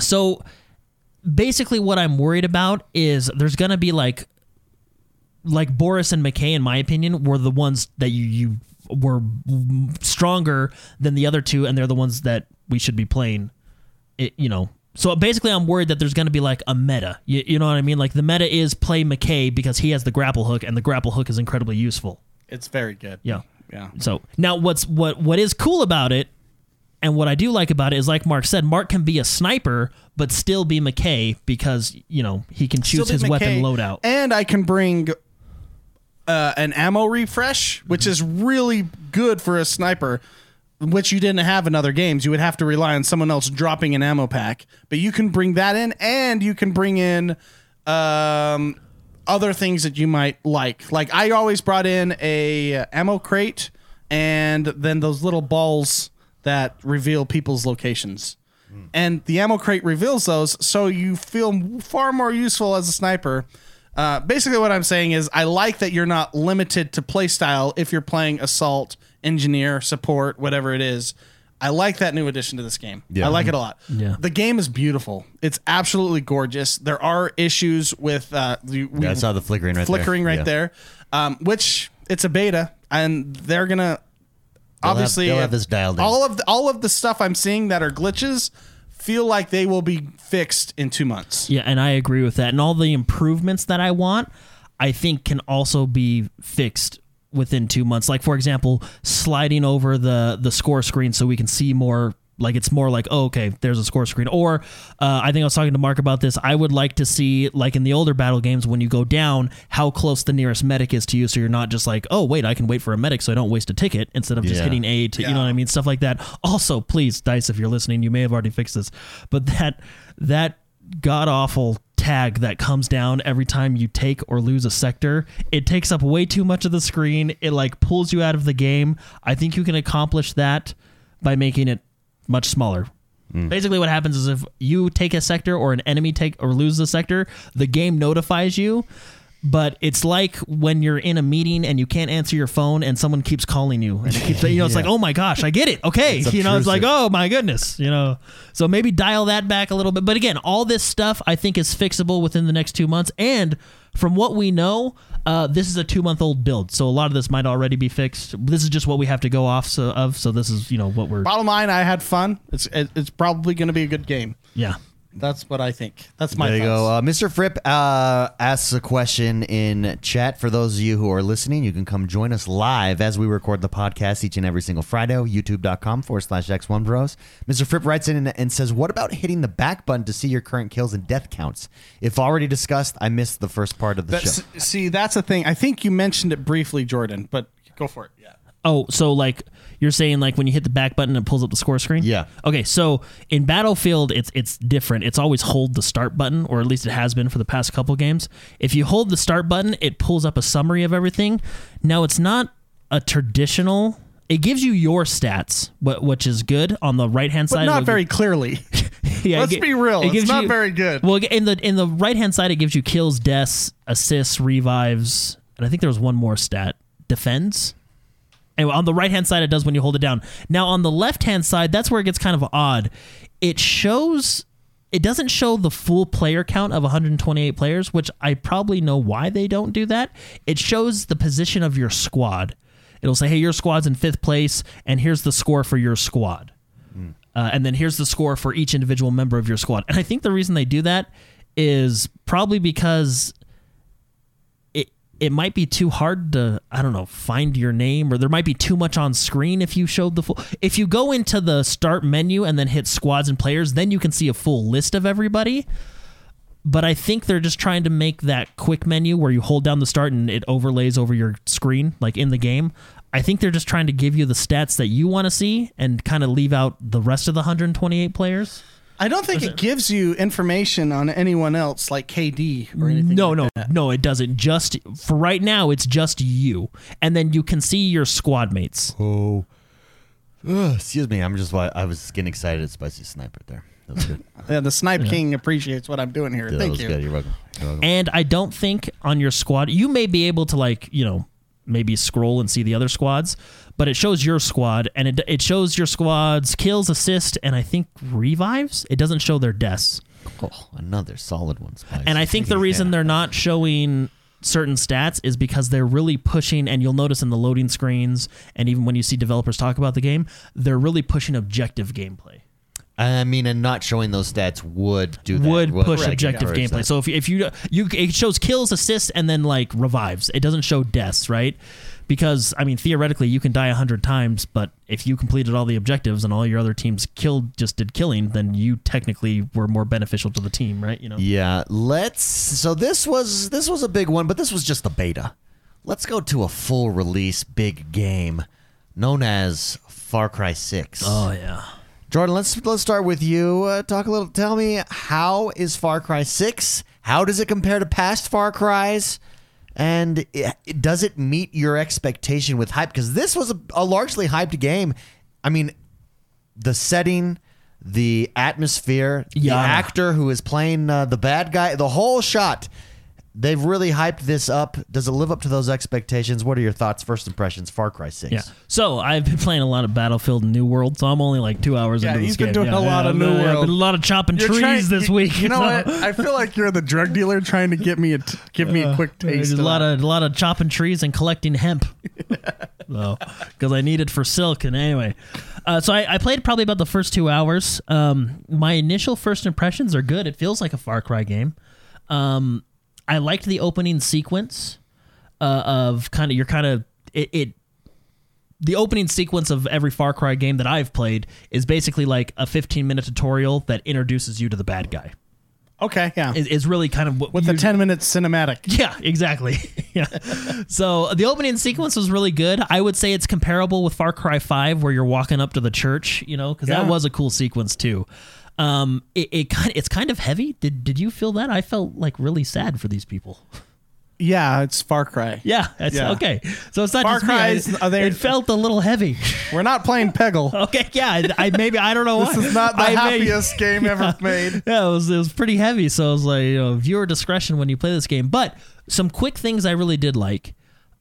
So basically what I'm worried about is there's going to be like Boris and McKay, in my opinion, were the ones that you were stronger than the other two, and they're the ones that we should be playing, So basically I'm worried that there's going to be like a meta. You know what I mean? Like the meta is play McKay because he has the grapple hook, and the grapple hook is incredibly useful. It's very good. Yeah. So now what is cool about it, and what I do like about it is, like Mark said, Mark can be a sniper but still be McKay because, he can choose his weapon loadout. And I can bring an ammo refresh, which is really good for a sniper, which you didn't have in other games. You would have to rely on someone else dropping an ammo pack, but you can bring that in, and you can bring in other things that you might like. Like I always brought in a ammo crate, and then those little balls that reveal people's locations. And the ammo crate reveals those, so you feel far more useful as a sniper. Basically what I'm saying is I like that you're not limited to playstyle if you're playing assault, engineer, support, whatever it is. I like that new addition to this game. Yeah. I like it a lot. Yeah. The game is beautiful. It's absolutely gorgeous. There are issues with I saw the flickering right there. Which it's a beta, and they're gonna obviously have this dialed in. All of the stuff I'm seeing that are glitches feel like they will be fixed in 2 months. Yeah, and I agree with that. And all the improvements that I want, I think, can also be fixed within 2 months. Like, for example, sliding over the score screen so we can see more. Like, it's more like, oh, okay, there's a score screen. Or I think I was talking to Mark about this. I would like to see, like in the older battle games, when you go down, how close the nearest medic is to you, so you're not just like, oh, wait, I can wait for a medic so I don't waste a ticket, instead of just hitting A to, you know what I mean? Stuff like that. Also, please, Dice, if you're listening, you may have already fixed this, but that god-awful tag that comes down every time you take or lose a sector, it takes up way too much of the screen. It like pulls you out of the game. I think you can accomplish that by making it much smaller. Basically what happens is if you take a sector or an enemy take or lose the sector, the game notifies you, but it's like when you're in a meeting and you can't answer your phone and someone keeps calling you, and it keeps it's like, oh my gosh, I get it. Okay. It's like, oh my goodness, so maybe dial that back a little bit. But again, all this stuff I think is fixable within the next 2 months. And from what we know, this is a 2-month-old build, so a lot of this might already be fixed. This is just what we have to go off of. So this is, what we're. Bottom line, I had fun. It's probably going to be a good game. Yeah, that's what I think. That's my. There you go. Mr. Fripp asks a question in chat. For those of you who are listening, you can come join us live as we record the podcast each and every single Friday. YouTube.com/X1Bros. Mr. Fripp writes in and says, "What about hitting the back button to see your current kills and death counts? If already discussed, I missed the first part of the show." See, that's the thing. I think you mentioned it briefly, Jordan, but go for it. Yeah. Oh, so like you're saying, like when you hit the back button, it pulls up the score screen? Yeah. Okay, so in Battlefield, it's different. It's always hold the start button, or at least it has been for the past couple games. If you hold the start button, it pulls up a summary of everything. Now, it's not a traditional... It gives you your stats, which is good on the right-hand side. But not very clearly. Yeah, let's be real. It's not very good. Well, in the right-hand side, it gives you kills, deaths, assists, revives, and I think there was one more stat. Defends? And on the right-hand side, it does when you hold it down. Now, on the left-hand side, that's where it gets kind of odd. It doesn't show the full player count of 128 players, which I probably know why they don't do that. It shows the position of your squad. It'll say, hey, your squad's in 5th place, and here's the score for your squad. And then here's the score for each individual member of your squad. And I think the reason they do that is probably because it might be too hard to, I don't know, find your name, or there might be too much on screen if you showed the full... If you go into the start menu and then hit squads and players, then you can see a full list of everybody. But I think they're just trying to make that quick menu where you hold down the start and it overlays over your screen, like in the game. I think they're just trying to give you the stats that you want to see and kind of leave out the rest of the 128 players. I don't think it gives you information on anyone else, like KD or anything. No, it doesn't. Just for right now, it's just you, and then you can see your squad mates. Oh, excuse me. I was getting excited at Spicy Sniper there. That was good. Yeah, the Snipe King appreciates what I'm doing here. Yeah, thank you. Good. You're welcome. And I don't think on your squad you may be able to, like, you know, maybe scroll and see the other squads, but it shows your squad, and it shows your squad's kills, assists, and I think revives. It doesn't show their deaths. Oh, another solid one, Spice. And I think the reason they're not showing certain stats is because they're really pushing, and you'll notice in the loading screens, and even when you see developers talk about the game, they're really pushing objective gameplay. I mean, and not showing those stats would do that. Would push objective gameplay. So if you it shows kills, assists, and then like revives. It doesn't show deaths, right? Because, I mean, theoretically, you can die 100 times, but if you completed all the objectives and all your other teams did killing, then you technically were more beneficial to the team, right? You know. Yeah. So this was a big one, but this was just the beta. Let's go to a full release big game known as Far Cry 6. Oh yeah. Jordan, let's start with you. Tell me, how is Far Cry 6? How does it compare to past Far Crys? And does it meet your expectation with hype? Because this was a largely hyped game. I mean, the setting, the atmosphere, the actor who is playing the bad guy, the whole shot. They've really hyped this up. Does it live up to those expectations? What are your thoughts, first impressions, Far Cry 6? Yeah. So I've been playing a lot of Battlefield and New World, so I'm only like 2 hours into this game. Yeah, he's been doing a lot of New World. I've been a lot of chopping trees this week. You know what? I feel like you're the drug dealer trying to get me give me a quick taste. A lot of chopping trees and collecting hemp. Because I need it for silk. And anyway, so I played probably about the first 2 hours. My initial first impressions are good. It feels like a Far Cry game. I liked the opening sequence the opening sequence of every Far Cry game that I've played is basically like a 15-minute tutorial that introduces you to the bad guy. Okay, yeah. It's really kind of what with the 10-minute cinematic. Yeah, exactly. Yeah. So the opening sequence was really good. I would say it's comparable with Far Cry 5 where you're walking up to the church, you know, because that was a cool sequence too. It's kind of heavy. Did you feel that? I felt like really sad for these people. Yeah, it's Far Cry. Yeah, okay. So it's not Far just Cry's, me. It felt a little heavy. We're not playing Peggle. Okay, yeah. I don't know why. This is not the happiest game ever made. Yeah, it was pretty heavy. So I was like, you know, viewer discretion when you play this game. But some quick things I really did like.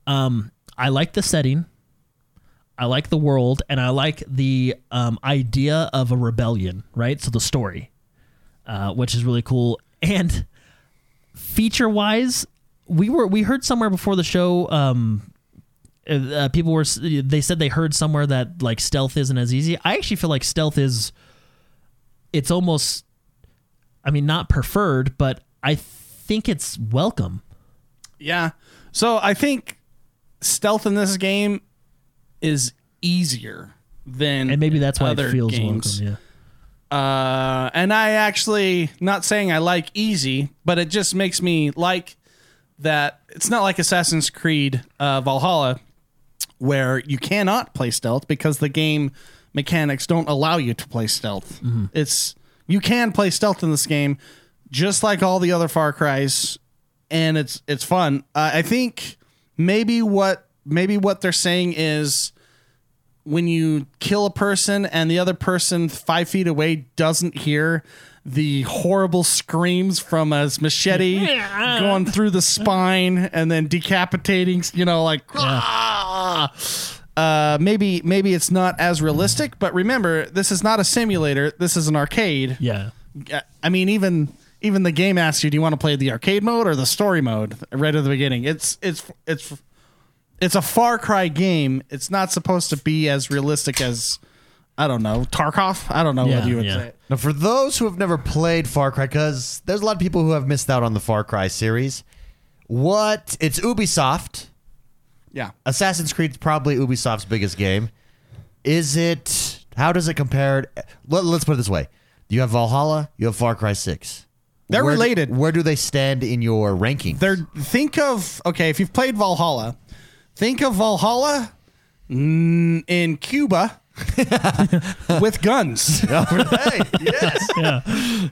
I like the setting. I like the world, and I like the idea of a rebellion, right? So the story, which is really cool. And feature-wise, we heard somewhere before the show, they said they heard somewhere that like stealth isn't as easy. I actually feel like stealth it's almost, I mean, not preferred, but I think it's welcome. Yeah. So I think stealth in this game is easier than and maybe that's why other it feels games. Welcome, yeah. And I actually, not saying I like easy, but it just makes me like that. It's not like Assassin's Creed Valhalla, where you cannot play stealth because the game mechanics don't allow you to play stealth. Mm-hmm. You can play stealth in this game, just like all the other Far Crys, and it's fun. I think maybe what they're saying is when you kill a person and the other person 5 feet away doesn't hear the horrible screams from his machete going through the spine and then decapitating, you know, like, maybe it's not as realistic, but remember, this is not a simulator. This is an arcade. Yeah. I mean, even the game asks you, do you want to play the arcade mode or the story mode right at the beginning? It's a Far Cry game. It's not supposed to be as realistic as, I don't know, Tarkov? I don't know what you would say. Now, for those who have never played Far Cry, because there's a lot of people who have missed out on the Far Cry series, What? It's Ubisoft. Yeah. Assassin's Creed's probably Ubisoft's biggest game. Is it? How does it compare? Let's put it this way. You have Valhalla, you have Far Cry 6. They're related. Where do they stand in your rankings? If you've played Valhalla, think of Valhalla in Cuba with guns. Hey, yes. Yeah.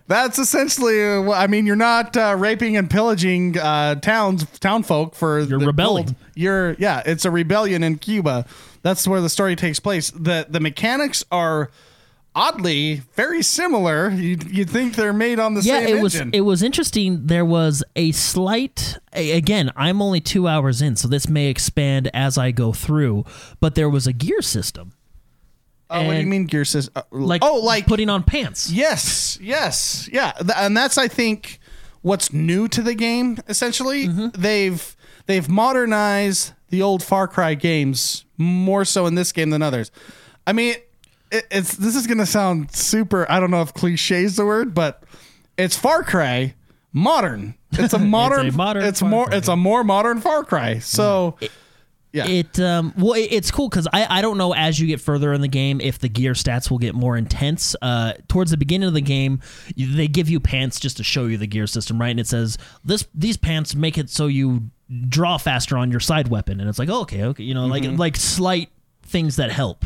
That's essentially, you're not raping and pillaging townfolk for you're rebelling. It's a rebellion in Cuba. That's where the story takes place. The mechanics are oddly very similar. You'd think they're made on the same engine. Yeah, it was interesting. There was a slight... Again, I'm only 2 hours in, so this may expand as I go through, but there was a gear system. What do you mean gear system? Like putting on pants. Yes. Yeah, and that's, I think, what's new to the game, essentially. Mm-hmm. They've modernized the old Far Cry games more so in this game than others. I mean... This is going to sound super, I don't know if cliche is the word, but it's Far Cry modern. It's a modern, it's a more modern Far Cry. So yeah. It's cool because I don't know as you get further in the game if the gear stats will get more intense. Towards the beginning of the game, they give you pants just to show you the gear system, right? And it says these pants make it so you draw faster on your side weapon. And it's like, oh, okay. Like slight things that help.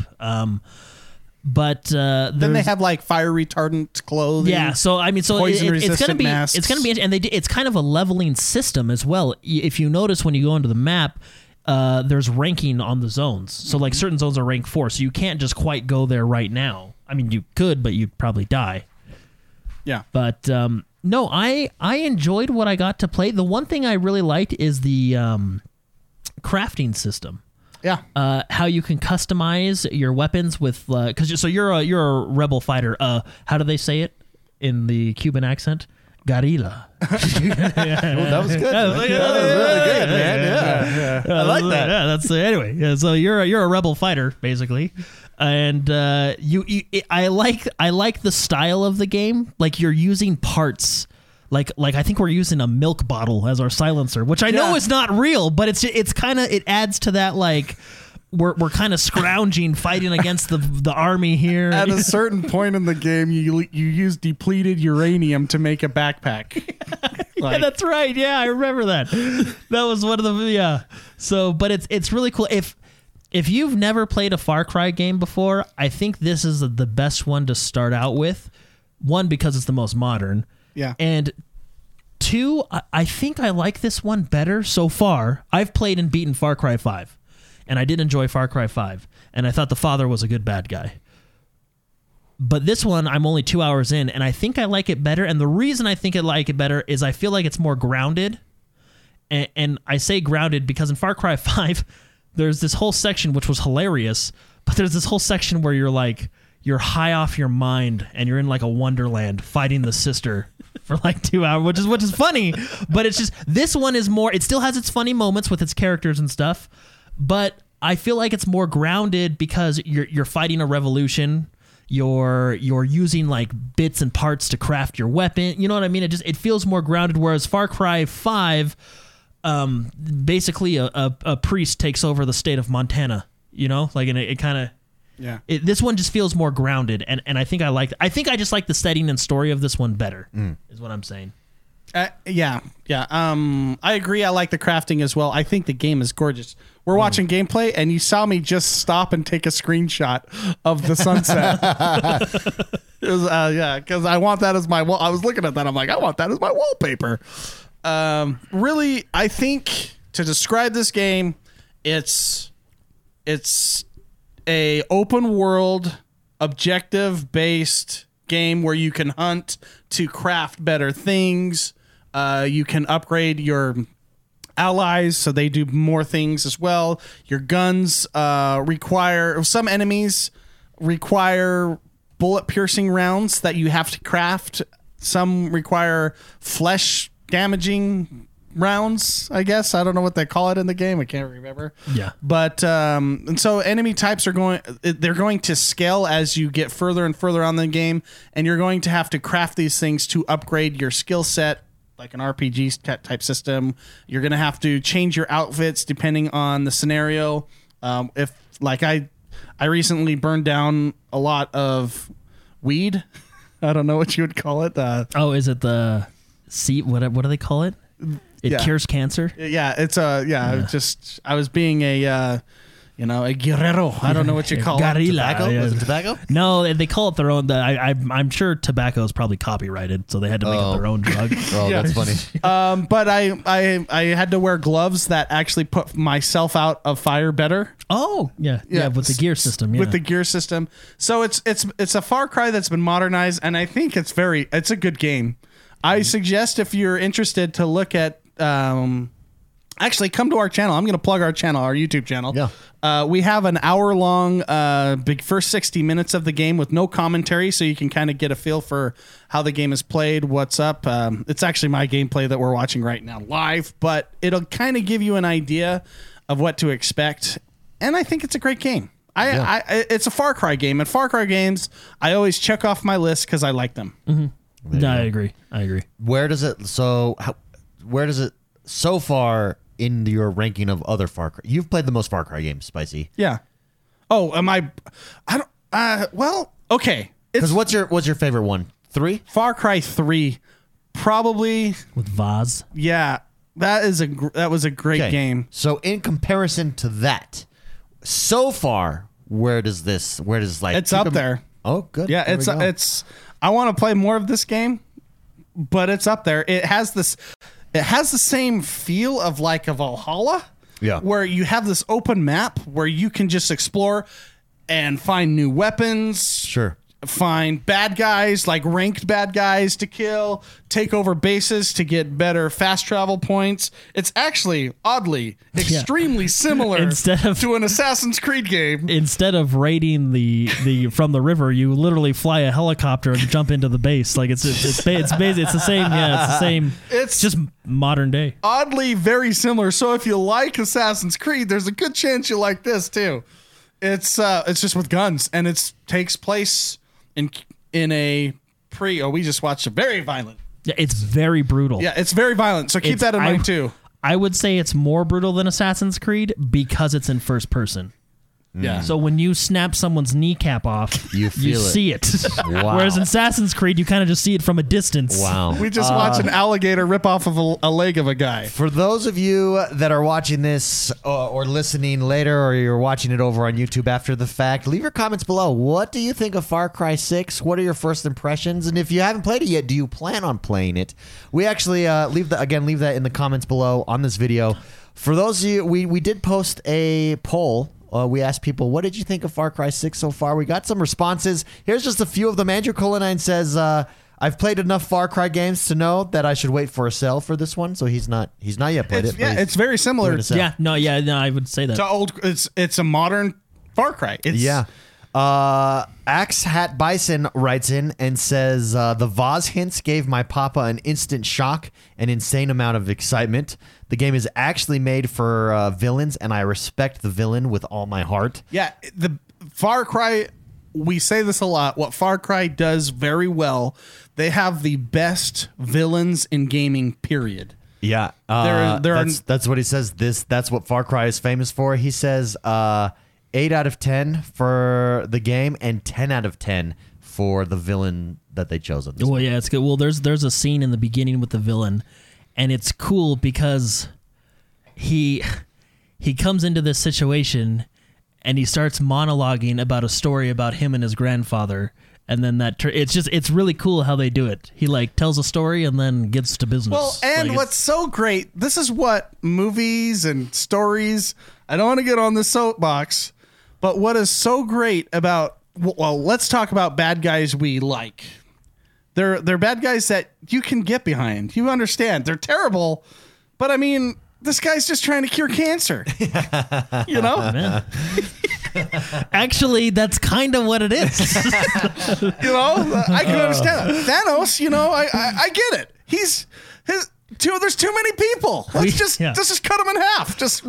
But then they have like fire retardant clothing. Yeah, it's going to be masks. It's going to be, and it's kind of a leveling system as well. If you notice when you go into the map, there's ranking on the zones. So like certain zones are rank 4, so you can't just quite go there right now. I mean, you could, but you'd probably die. Yeah. But no, I enjoyed what I got to play. The one thing I really liked is the crafting system. Yeah. How you can customize your weapons with you're a rebel fighter. How do they say it in the Cuban accent? Guerrilla. That was good. That was really good, man. Yeah. I like that. Yeah. That's anyway. Yeah, so you're a rebel fighter basically, and I like the style of the game. Like you're using parts. Like I think we're using a milk bottle as our silencer, which I know is not real, but it's kind of, it adds to that, like we're kind of scrounging, fighting against the army here. At a certain point in the game, you use depleted uranium to make a backpack. Yeah, that's right. Yeah, I remember that. That was one of the So, but it's really cool. If you've never played a Far Cry game before, I think this is the best one to start out with. One, because it's the most modern. Yeah. And 2, I think I like this one better so far. I've played and beaten Far Cry 5, and I did enjoy Far Cry 5, and I thought the father was a good bad guy. But this one, I'm only 2 hours in, and I think I like it better, and the reason I think I like it better is I feel like it's more grounded, and I say grounded because in Far Cry 5, there's this whole section, which was hilarious, but there's this whole section where you're like... You're high off your mind, and you're in like a wonderland fighting the sister for like 2 hours, which is funny. But it's just, this one is more, it still has its funny moments with its characters and stuff, but I feel like it's more grounded because you're fighting a revolution. You're using like bits and parts to craft your weapon. You know what I mean? It feels more grounded. Whereas Far Cry 5, basically a priest takes over the state of Montana. You know, like, and it kind of. Yeah, this one just feels more grounded, and I think I just like the setting and story of this one better. Is what I'm saying. Yeah. I agree. I like the crafting as well. I think the game is gorgeous. We're watching gameplay, and you saw me just stop and take a screenshot of the sunset. It was, because I want that as my wall. I was looking at that. I'm like, I want that as my wallpaper. Really, I think to describe this game, it's a open world, objective-based game where you can hunt to craft better things. You can upgrade your allies so they do more things as well. Your guns some enemies require bullet-piercing rounds that you have to craft. Some require flesh-damaging rounds, I guess. I don't know what they call it in the game. I can't remember. Yeah. But and so enemy types they're going to scale as you get further and further on the game, and you're going to have to craft these things to upgrade your skill set like an RPG type system. You're going to have to change your outfits depending on the scenario. If like I recently burned down a lot of weed. I don't know what you would call it. Is it the seed? What do they call it? It cures cancer. Yeah, it's I was being a guerrero. I don't know what you call it. Tobacco? Yeah. Was it tobacco? No, they call it their own. I'm sure tobacco is probably copyrighted, so they had to make up their own drug. Oh, yeah. That's funny. But I had to wear gloves that actually put myself out of fire better. Oh, yeah, with the gear system. Yeah. With the gear system. So it's a Far Cry that's been modernized, and I think it's a good game. I suggest if you're interested to look at. Actually, come to our channel. I'm going to plug our channel, our YouTube channel. Yeah. We have an hour-long first 60 minutes of the game with no commentary, so you can kind of get a feel for how the game is played, what's up. It's actually my gameplay that we're watching right now live, but it'll kind of give you an idea of what to expect, and I think it's a great game. It's a Far Cry game, and Far Cry games, I always check off my list because I like them. Mm-hmm. No, I agree. Where does it so far... in your ranking of other Far Cry, you've played the most Far Cry games, Spicy. Yeah. Oh, am I? I don't. Well, okay. Because what's your favorite one? 3? Far Cry 3, probably with Vaz. Yeah, that was a great game. So in comparison to that, so far, where does it's up there? Oh, good. Yeah, it's. I want to play more of this game, but it's up there. It has this. It has the same feel of like a Valhalla, where you have this open map where you can just explore and find new weapons, find bad guys, like ranked bad guys to kill, take over bases to get better fast travel points. It's actually oddly extremely similar to an Assassin's Creed game. Instead of raiding the from the river, you literally fly a helicopter and jump into the base. Like it's the same. Yeah, it's the same. It's just modern day. Oddly very similar. So if you like Assassin's Creed, there's a good chance you like this too. It's just with guns, and it takes place in a we just watched a very violent. Yeah, it's very brutal. Yeah, it's very violent. So keep that in mind too. I would say it's more brutal than Assassin's Creed because it's in first person. Yeah. So when you snap someone's kneecap off, you see it. Wow. Whereas in Assassin's Creed, you kind of just see it from a distance. Wow. We just watched an alligator rip off of a leg of a guy. For those of you that are watching this or listening later, or you're watching it over on YouTube after the fact, leave your comments below. What do you think of Far Cry 6? What are your first impressions? And if you haven't played it yet, do you plan on playing it? We actually leave that in the comments below on this video. For those of you, we did post a poll. We asked people, what did you think of Far Cry 6 so far? We got some responses. Here's just a few of them. Andrew Colanine says, I've played enough Far Cry games to know that I should wait for a sale for this one. So he's not yet played it. Yeah, it's very similar. No, I would say that. It's a modern Far Cry. Axe Hat Bison writes in and says, the Vaz hints gave my papa an instant shock and insane amount of excitement. The game is actually made for villains, and I respect the villain with all my heart. Yeah, the Far Cry, we say this a lot, what Far Cry does very well, they have the best villains in gaming, period. Yeah, that's what he says. That's what Far Cry is famous for. He says 8 out of 10 for the game and 10 out of 10 for the villain that they chose. Yeah, it's good. Well, there's a scene in the beginning with the villain. And it's cool because he comes into this situation and he starts monologuing about a story about him and his grandfather. And then it's really cool how they do it. He like tells a story and then gets to business. Well, and what's so great, this is what movies and stories, I don't want to get on the soapbox, but what is so great about, well, let's talk about bad guys we like. They're bad guys that you can get behind. You understand. They're terrible. But, I mean, this guy's just trying to cure cancer. You know? Oh, actually, that's kind of what it is. You know? I can understand that. Thanos, you know, I get it. There's too many people. Let's just cut them in half. Just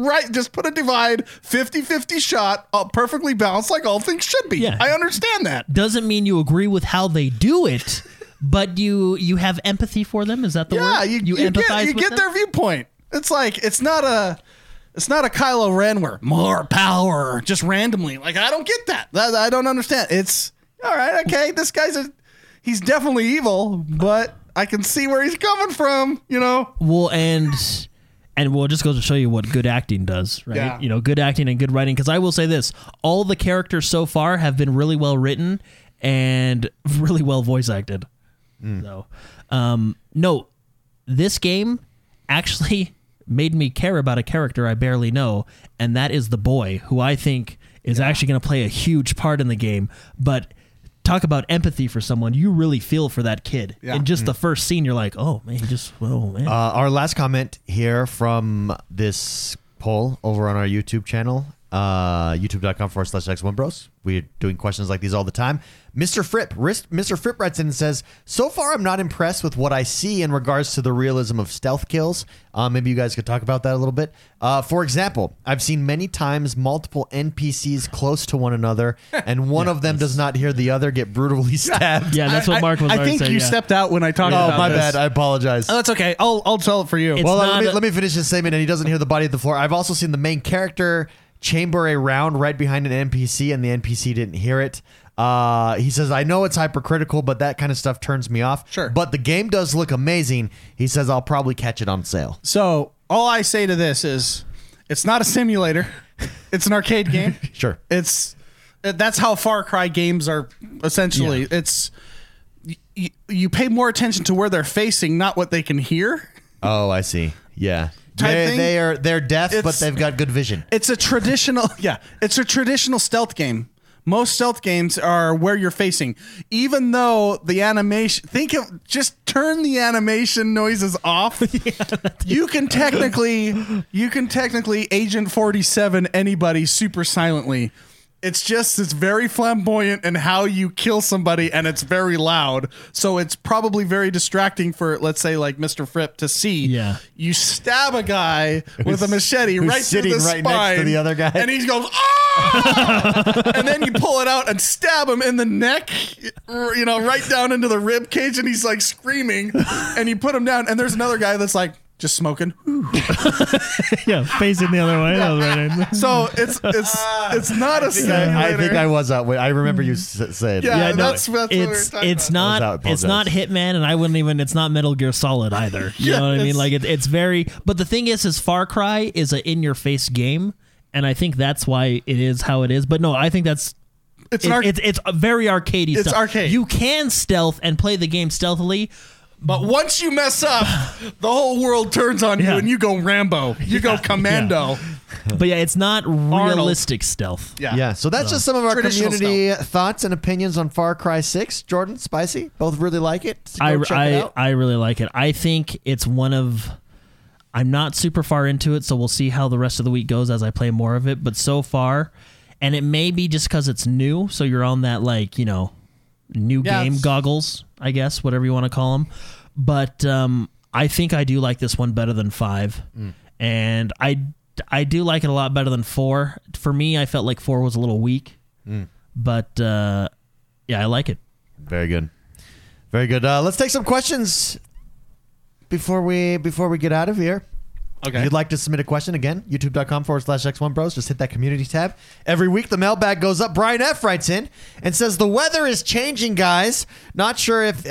put a divide, 50-50 shot, perfectly balanced like all things should be. Yeah. I understand that. Doesn't mean you agree with how they do it. But you have empathy for them? Is that the word? You empathize with them? You get their viewpoint. It's like, it's not a Kylo Ren where more power just randomly. Like, I don't get that. I don't understand. It's all right. Okay. This guy's he's definitely evil, but I can see where he's coming from, you know? Well, and it just goes to show you what good acting does, right? Yeah. You know, good acting and good writing. Because I will say this, all the characters so far have been really well written and really well voice acted. Mm. So, no, this game actually made me care about a character I barely know, and that is the boy, who I think is actually going to play a huge part in the game. But talk about empathy for someone. You really feel for that kid. Yeah. In just the first scene, you're like, oh, man, oh, man. Our last comment here from this poll over on our YouTube channel, YouTube.com/X1Bros. We're doing questions like these all the time. Mr. Fripp writes in and says, so far I'm not impressed with what I see in regards to the realism of stealth kills. Maybe you guys could talk about that a little bit. For example, I've seen many times multiple NPCs close to one another, and one of them does not hear the other get brutally stabbed. Yeah, that's what Mark was saying. I think you stepped out when I talked about this. Oh, my bad. I apologize. Oh, that's okay. I'll tell it for you. Let me finish this statement, and he doesn't hear the body at the floor. I've also seen the main character chamber a round right behind an NPC, and the NPC didn't hear it. He says, I know it's hypercritical, but that kind of stuff turns me off. Sure. But the game does look amazing. He says, I'll probably catch it on sale. So all I say to this is, it's not a simulator. It's an arcade game. Sure. That's how Far Cry games are, essentially. Yeah. It's you pay more attention to where they're facing, not what they can hear. Oh, I see. Yeah. They're deaf, but they've got good vision. It's a traditional stealth game. Most stealth games are where you're facing, even though the animation. Just turn the animation noises off. You can technically Agent 47 anybody super silently. It's very flamboyant in how you kill somebody, and it's very loud. So it's probably very distracting for, let's say, like Mr. Fripp to see. Yeah. You stab a guy with a machete right through the spine, next to the other guy, and he goes, ah! And then you pull it out and stab him in the neck, you know, right down into the rib cage, and he's like screaming, and you put him down, and there's another guy that's like, just smoking. Yeah, facing the other way. Yeah. So it's not a simulator. I think I was out. I remember you saying. Yeah, that's what we were talking about. It's not Hitman, and I wouldn't even. It's not Metal Gear Solid either. You know what I mean? Like it's very. But the thing is Far Cry is an in-your-face game, and I think that's why it is how it is. But no, I think that's. It's a very arcadey. It's arcade. You can stealth and play the game stealthily. But once you mess up, the whole world turns on you, and you go Rambo. You go Commando. Yeah. But yeah, it's not realistic stealth. Yeah. So that's just some of our community thoughts and opinions on Far Cry 6. Jordan, Spicy, both really like it. So check it out. I really like it. I think it's one of. I'm not super far into it, so we'll see how the rest of the week goes as I play more of it. But so far, and it may be just because it's new, so you're on that new game goggles, I guess, whatever you want to call them. But I think I do like this one better than 5. Mm. And I do like it a lot better than 4. For me, I felt like 4 was a little weak. Mm. But, I like it. Very good. Very good. Let's take some questions before we get out of here. Okay. If you'd like to submit a question, again, youtube.com/X1Bros. Just hit that community tab. Every week, the mailbag goes up. Brian F. writes in and says, the weather is changing, guys. Not sure it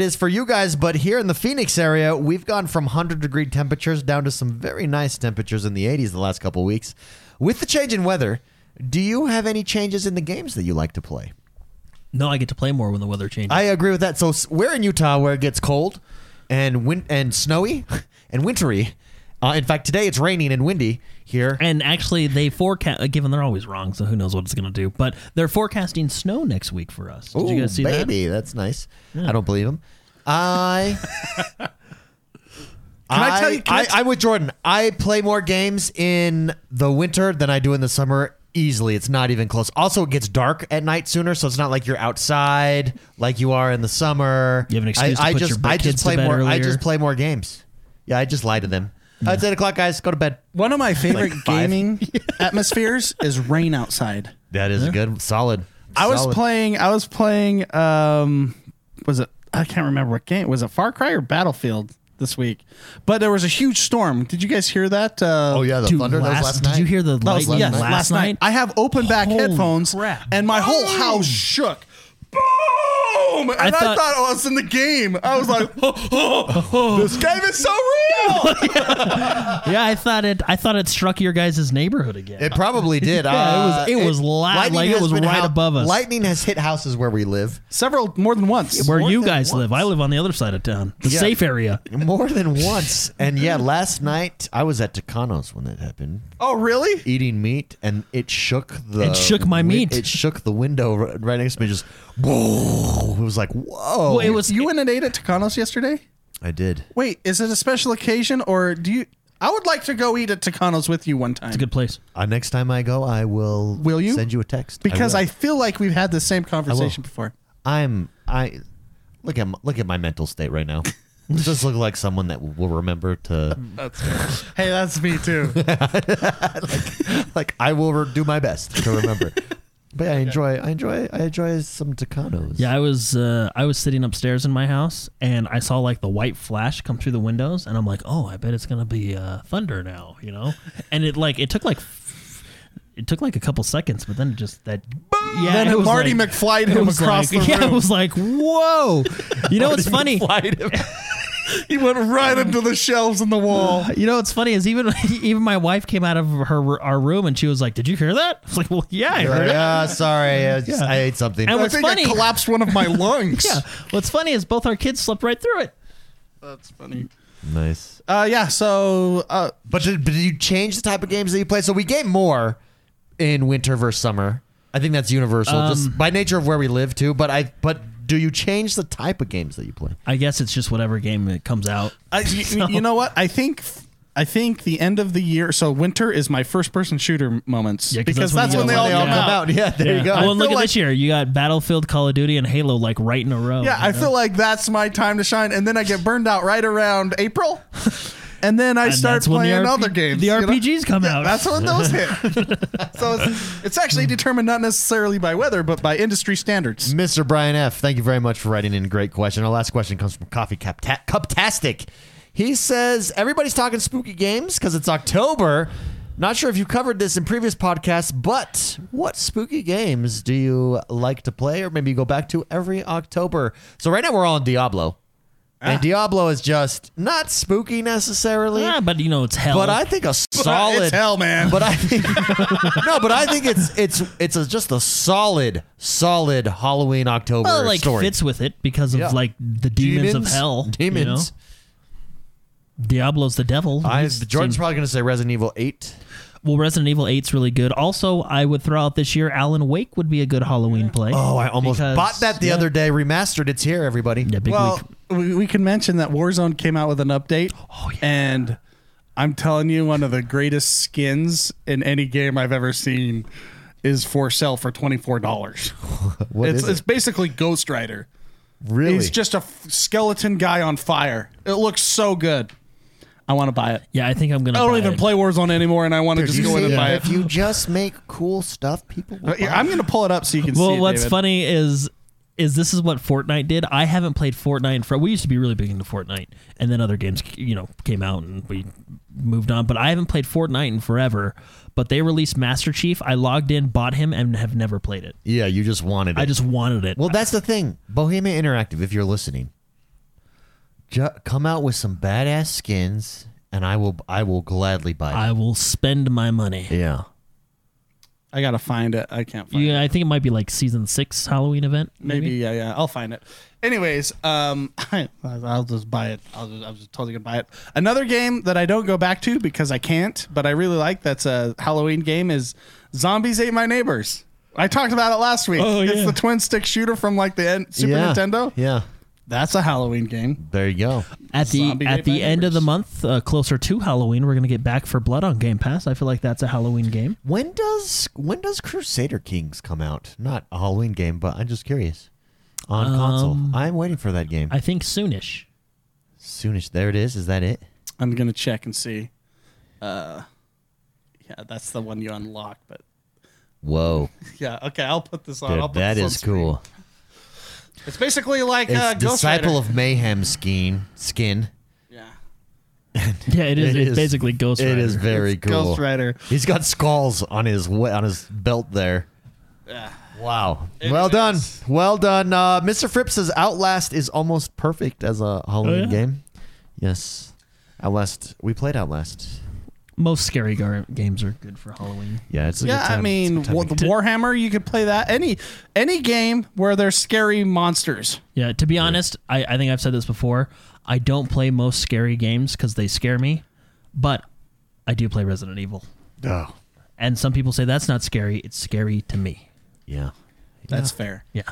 is for you guys, but here in the Phoenix area, we've gone from 100-degree temperatures down to some very nice temperatures in the 80s the last couple weeks. With the change in weather, do you have any changes in the games that you like to play? No, I get to play more when the weather changes. I agree with that. So we're in Utah where it gets cold and snowy and wintry. In fact, today it's raining and windy here. And actually, they forecast, given they're always wrong, so who knows what it's going to do. But they're forecasting snow next week for us. Did you guys see that? Baby, that's nice. Yeah. I don't believe them. I'm with Jordan. I play more games in the winter than I do in the summer. Easily. It's not even close. Also, it gets dark at night sooner, so it's not like you're outside like you are in the summer. You have an excuse to put your big kids to bed earlier. I just play more games. Yeah, I just lie to them. Yeah. It's 8 o'clock, guys. Go to bed. One of my favorite gaming atmospheres is rain outside. That is a good, solid. I was playing, was it I can't remember what game. Was it Far Cry or Battlefield this week? But there was a huge storm. Did you guys hear that? Oh, yeah, the thunder. That was last night. Did you hear the lightning last night? I have open back headphones, and my whole house shook. Boom! And I thought I was in the game. I was like, this game is so real. Yeah, I thought it struck your guys' neighborhood again. It probably did. Yeah, it was loud. Like it was right above us. Lightning has hit houses where we live. More than once. Where you guys live. I live on the other side of town. The safe area. More than once. And yeah, last night I was at Tacano's when that happened. Oh, really? Eating meat, and it shook the... It shook my meat. It shook the window right next to me, just... Whoa. It was like, whoa. Well, you went and ate at Tacano's yesterday? I did. Wait, is it a special occasion, or do you... I would like to go eat at Tacano's with you one time. It's a good place. Next time I go, I will... Will you? Send you a text. Because I feel like we've had the same conversation before. Look at my mental state right now. It does look like someone that will remember to... Hey, that's me too. like I will do my best to remember. But yeah, I enjoy some Tacano's. Yeah, I was sitting upstairs in my house, and I saw like the white flash come through the windows, and I'm like, oh, I bet it's gonna be thunder now, you know? And it took like a couple seconds, but then it just that. Yeah, then it was Marty McFly him across the room. Yeah, I was like, whoa. You know what's funny? He went right into the shelves in the wall. You know what's funny is even my wife came out of our room and she was like, "Did you hear that?" I was like, "Well, yeah, I heard it." Sorry, I ate something. And I collapsed one of my lungs. Yeah. What's funny is both our kids slept right through it. That's funny. Nice. Yeah. So, but did you change the type of games that you play? So we game more in winter versus summer. I think that's universal, just by nature of where we live too. But. Do you change the type of games that you play? I guess it's just whatever game that comes out. You know what? I think the end of the year, so winter is my first-person shooter moments. Yeah, because that's when they all come out. Yeah, there you go. Well, look at this year. You got Battlefield, Call of Duty, and Halo like right in a row. Yeah, I feel like that's my time to shine, and then I get burned out right around April. And then I start playing other games. The RPGs come out. That's when those hit. So it's actually determined not necessarily by weather, but by industry standards. Mr. Brian F., thank you very much for writing in. Great question. Our last question comes from Coffee Cuptastic. He says, everybody's talking spooky games because it's October. Not sure if you covered this in previous podcasts, but what spooky games do you like to play or maybe you go back to every October? So right now we're all in Diablo. And Diablo is just not spooky necessarily. Yeah, but you know it's hell. But I think a solid it's hell, man. But I think I think it's just a solid Halloween October story. Well, like story. Fits with it because of like the demons of hell. Demons. You know? Diablo's the devil. Jordan's probably going to say Resident Evil 8. Well, Resident Evil 8's really good. Also, I would throw out this year, Alan Wake would be a good Halloween play. Oh, I almost bought that the other day. Remastered. It's here, everybody. Yeah, we can mention that Warzone came out with an update. Oh, yeah. And I'm telling you, one of the greatest skins in any game I've ever seen is for sale for $24. It's basically Ghost Rider. Really? He's just a skeleton guy on fire. It looks so good. I want to buy it. Yeah, I think I'm going to buy it. I don't even play Warzone anymore, and I want to just go in and buy it. If you just make cool stuff, people will buy it. I'm going to pull it up so you can see it, what's David. Funny is this is what Fortnite did. I haven't played Fortnite. We used to be really big into Fortnite, and then other games came out, and we moved on. But I haven't played Fortnite in forever, but they released Master Chief. I logged in, bought him, and have never played it. Yeah, you just wanted it. I just wanted it. Well, that's the thing. Bohemia Interactive, if you're listening. Come out with some badass skins, and I will gladly buy them. I will spend my money. Yeah. I got to find it. I can't find it. I think it might be like Season 6 Halloween event. Maybe yeah. I'll find it. Anyways, I'll just buy it. I'm just totally going to buy it. Another game that I don't go back to because I can't, but I really like that's a Halloween game is Zombies Ate My Neighbors. I talked about it last week. Oh, it's the twin-stick shooter from like the Super Nintendo. Yeah. That's a Halloween game. There you go. At the end of the month, closer to Halloween, we're going to get Back for Blood on Game Pass. I feel like that's a Halloween game. When does Crusader Kings come out? Not a Halloween game, but I'm just curious. On console. I'm waiting for that game. I think soonish. Soonish. There it is. Is that it? I'm going to check and see. Yeah, that's the one you unlock. But whoa. Yeah, okay, I'll put this on. Dude, that is cool. It's basically like it's Ghost Rider. Disciple of Mayhem skin. Yeah. Yeah, it is basically Ghost Rider. It is very cool. Ghost Rider. He's got skulls on his belt there. Yeah. Wow. Well done. Mr. Fripp says Outlast is almost perfect as a Halloween game. Yes. Outlast. We played Outlast. Most scary games are good for Halloween. Yeah, it's a good time. I mean, Warhammer, you could play that. Any game where there's scary monsters. Yeah, to be honest, I think I've said this before. I don't play most scary games because they scare me, but I do play Resident Evil. Oh. And some people say that's not scary. It's scary to me. Yeah. That's fair. Yeah.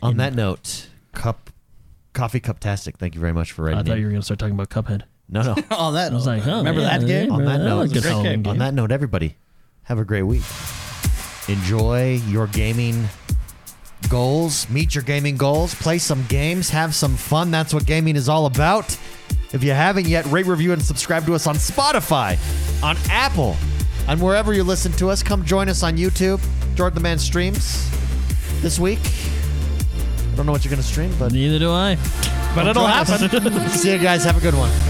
On that note, Coffee Cup-tastic, thank you very much for writing. I thought you were going to start talking about Cuphead. No. On that note, I was like, remember that game? On that note, everybody, have a great week. Enjoy your gaming goals. Meet your gaming goals. Play some games. Have some fun. That's what gaming is all about. If you haven't yet, rate, review, and subscribe to us on Spotify, on Apple, and wherever you listen to us. Come join us on YouTube. Jordan the Man streams this week. I don't know what you're going to stream, but... Neither do I. But it'll happen. See you guys. Have a good one.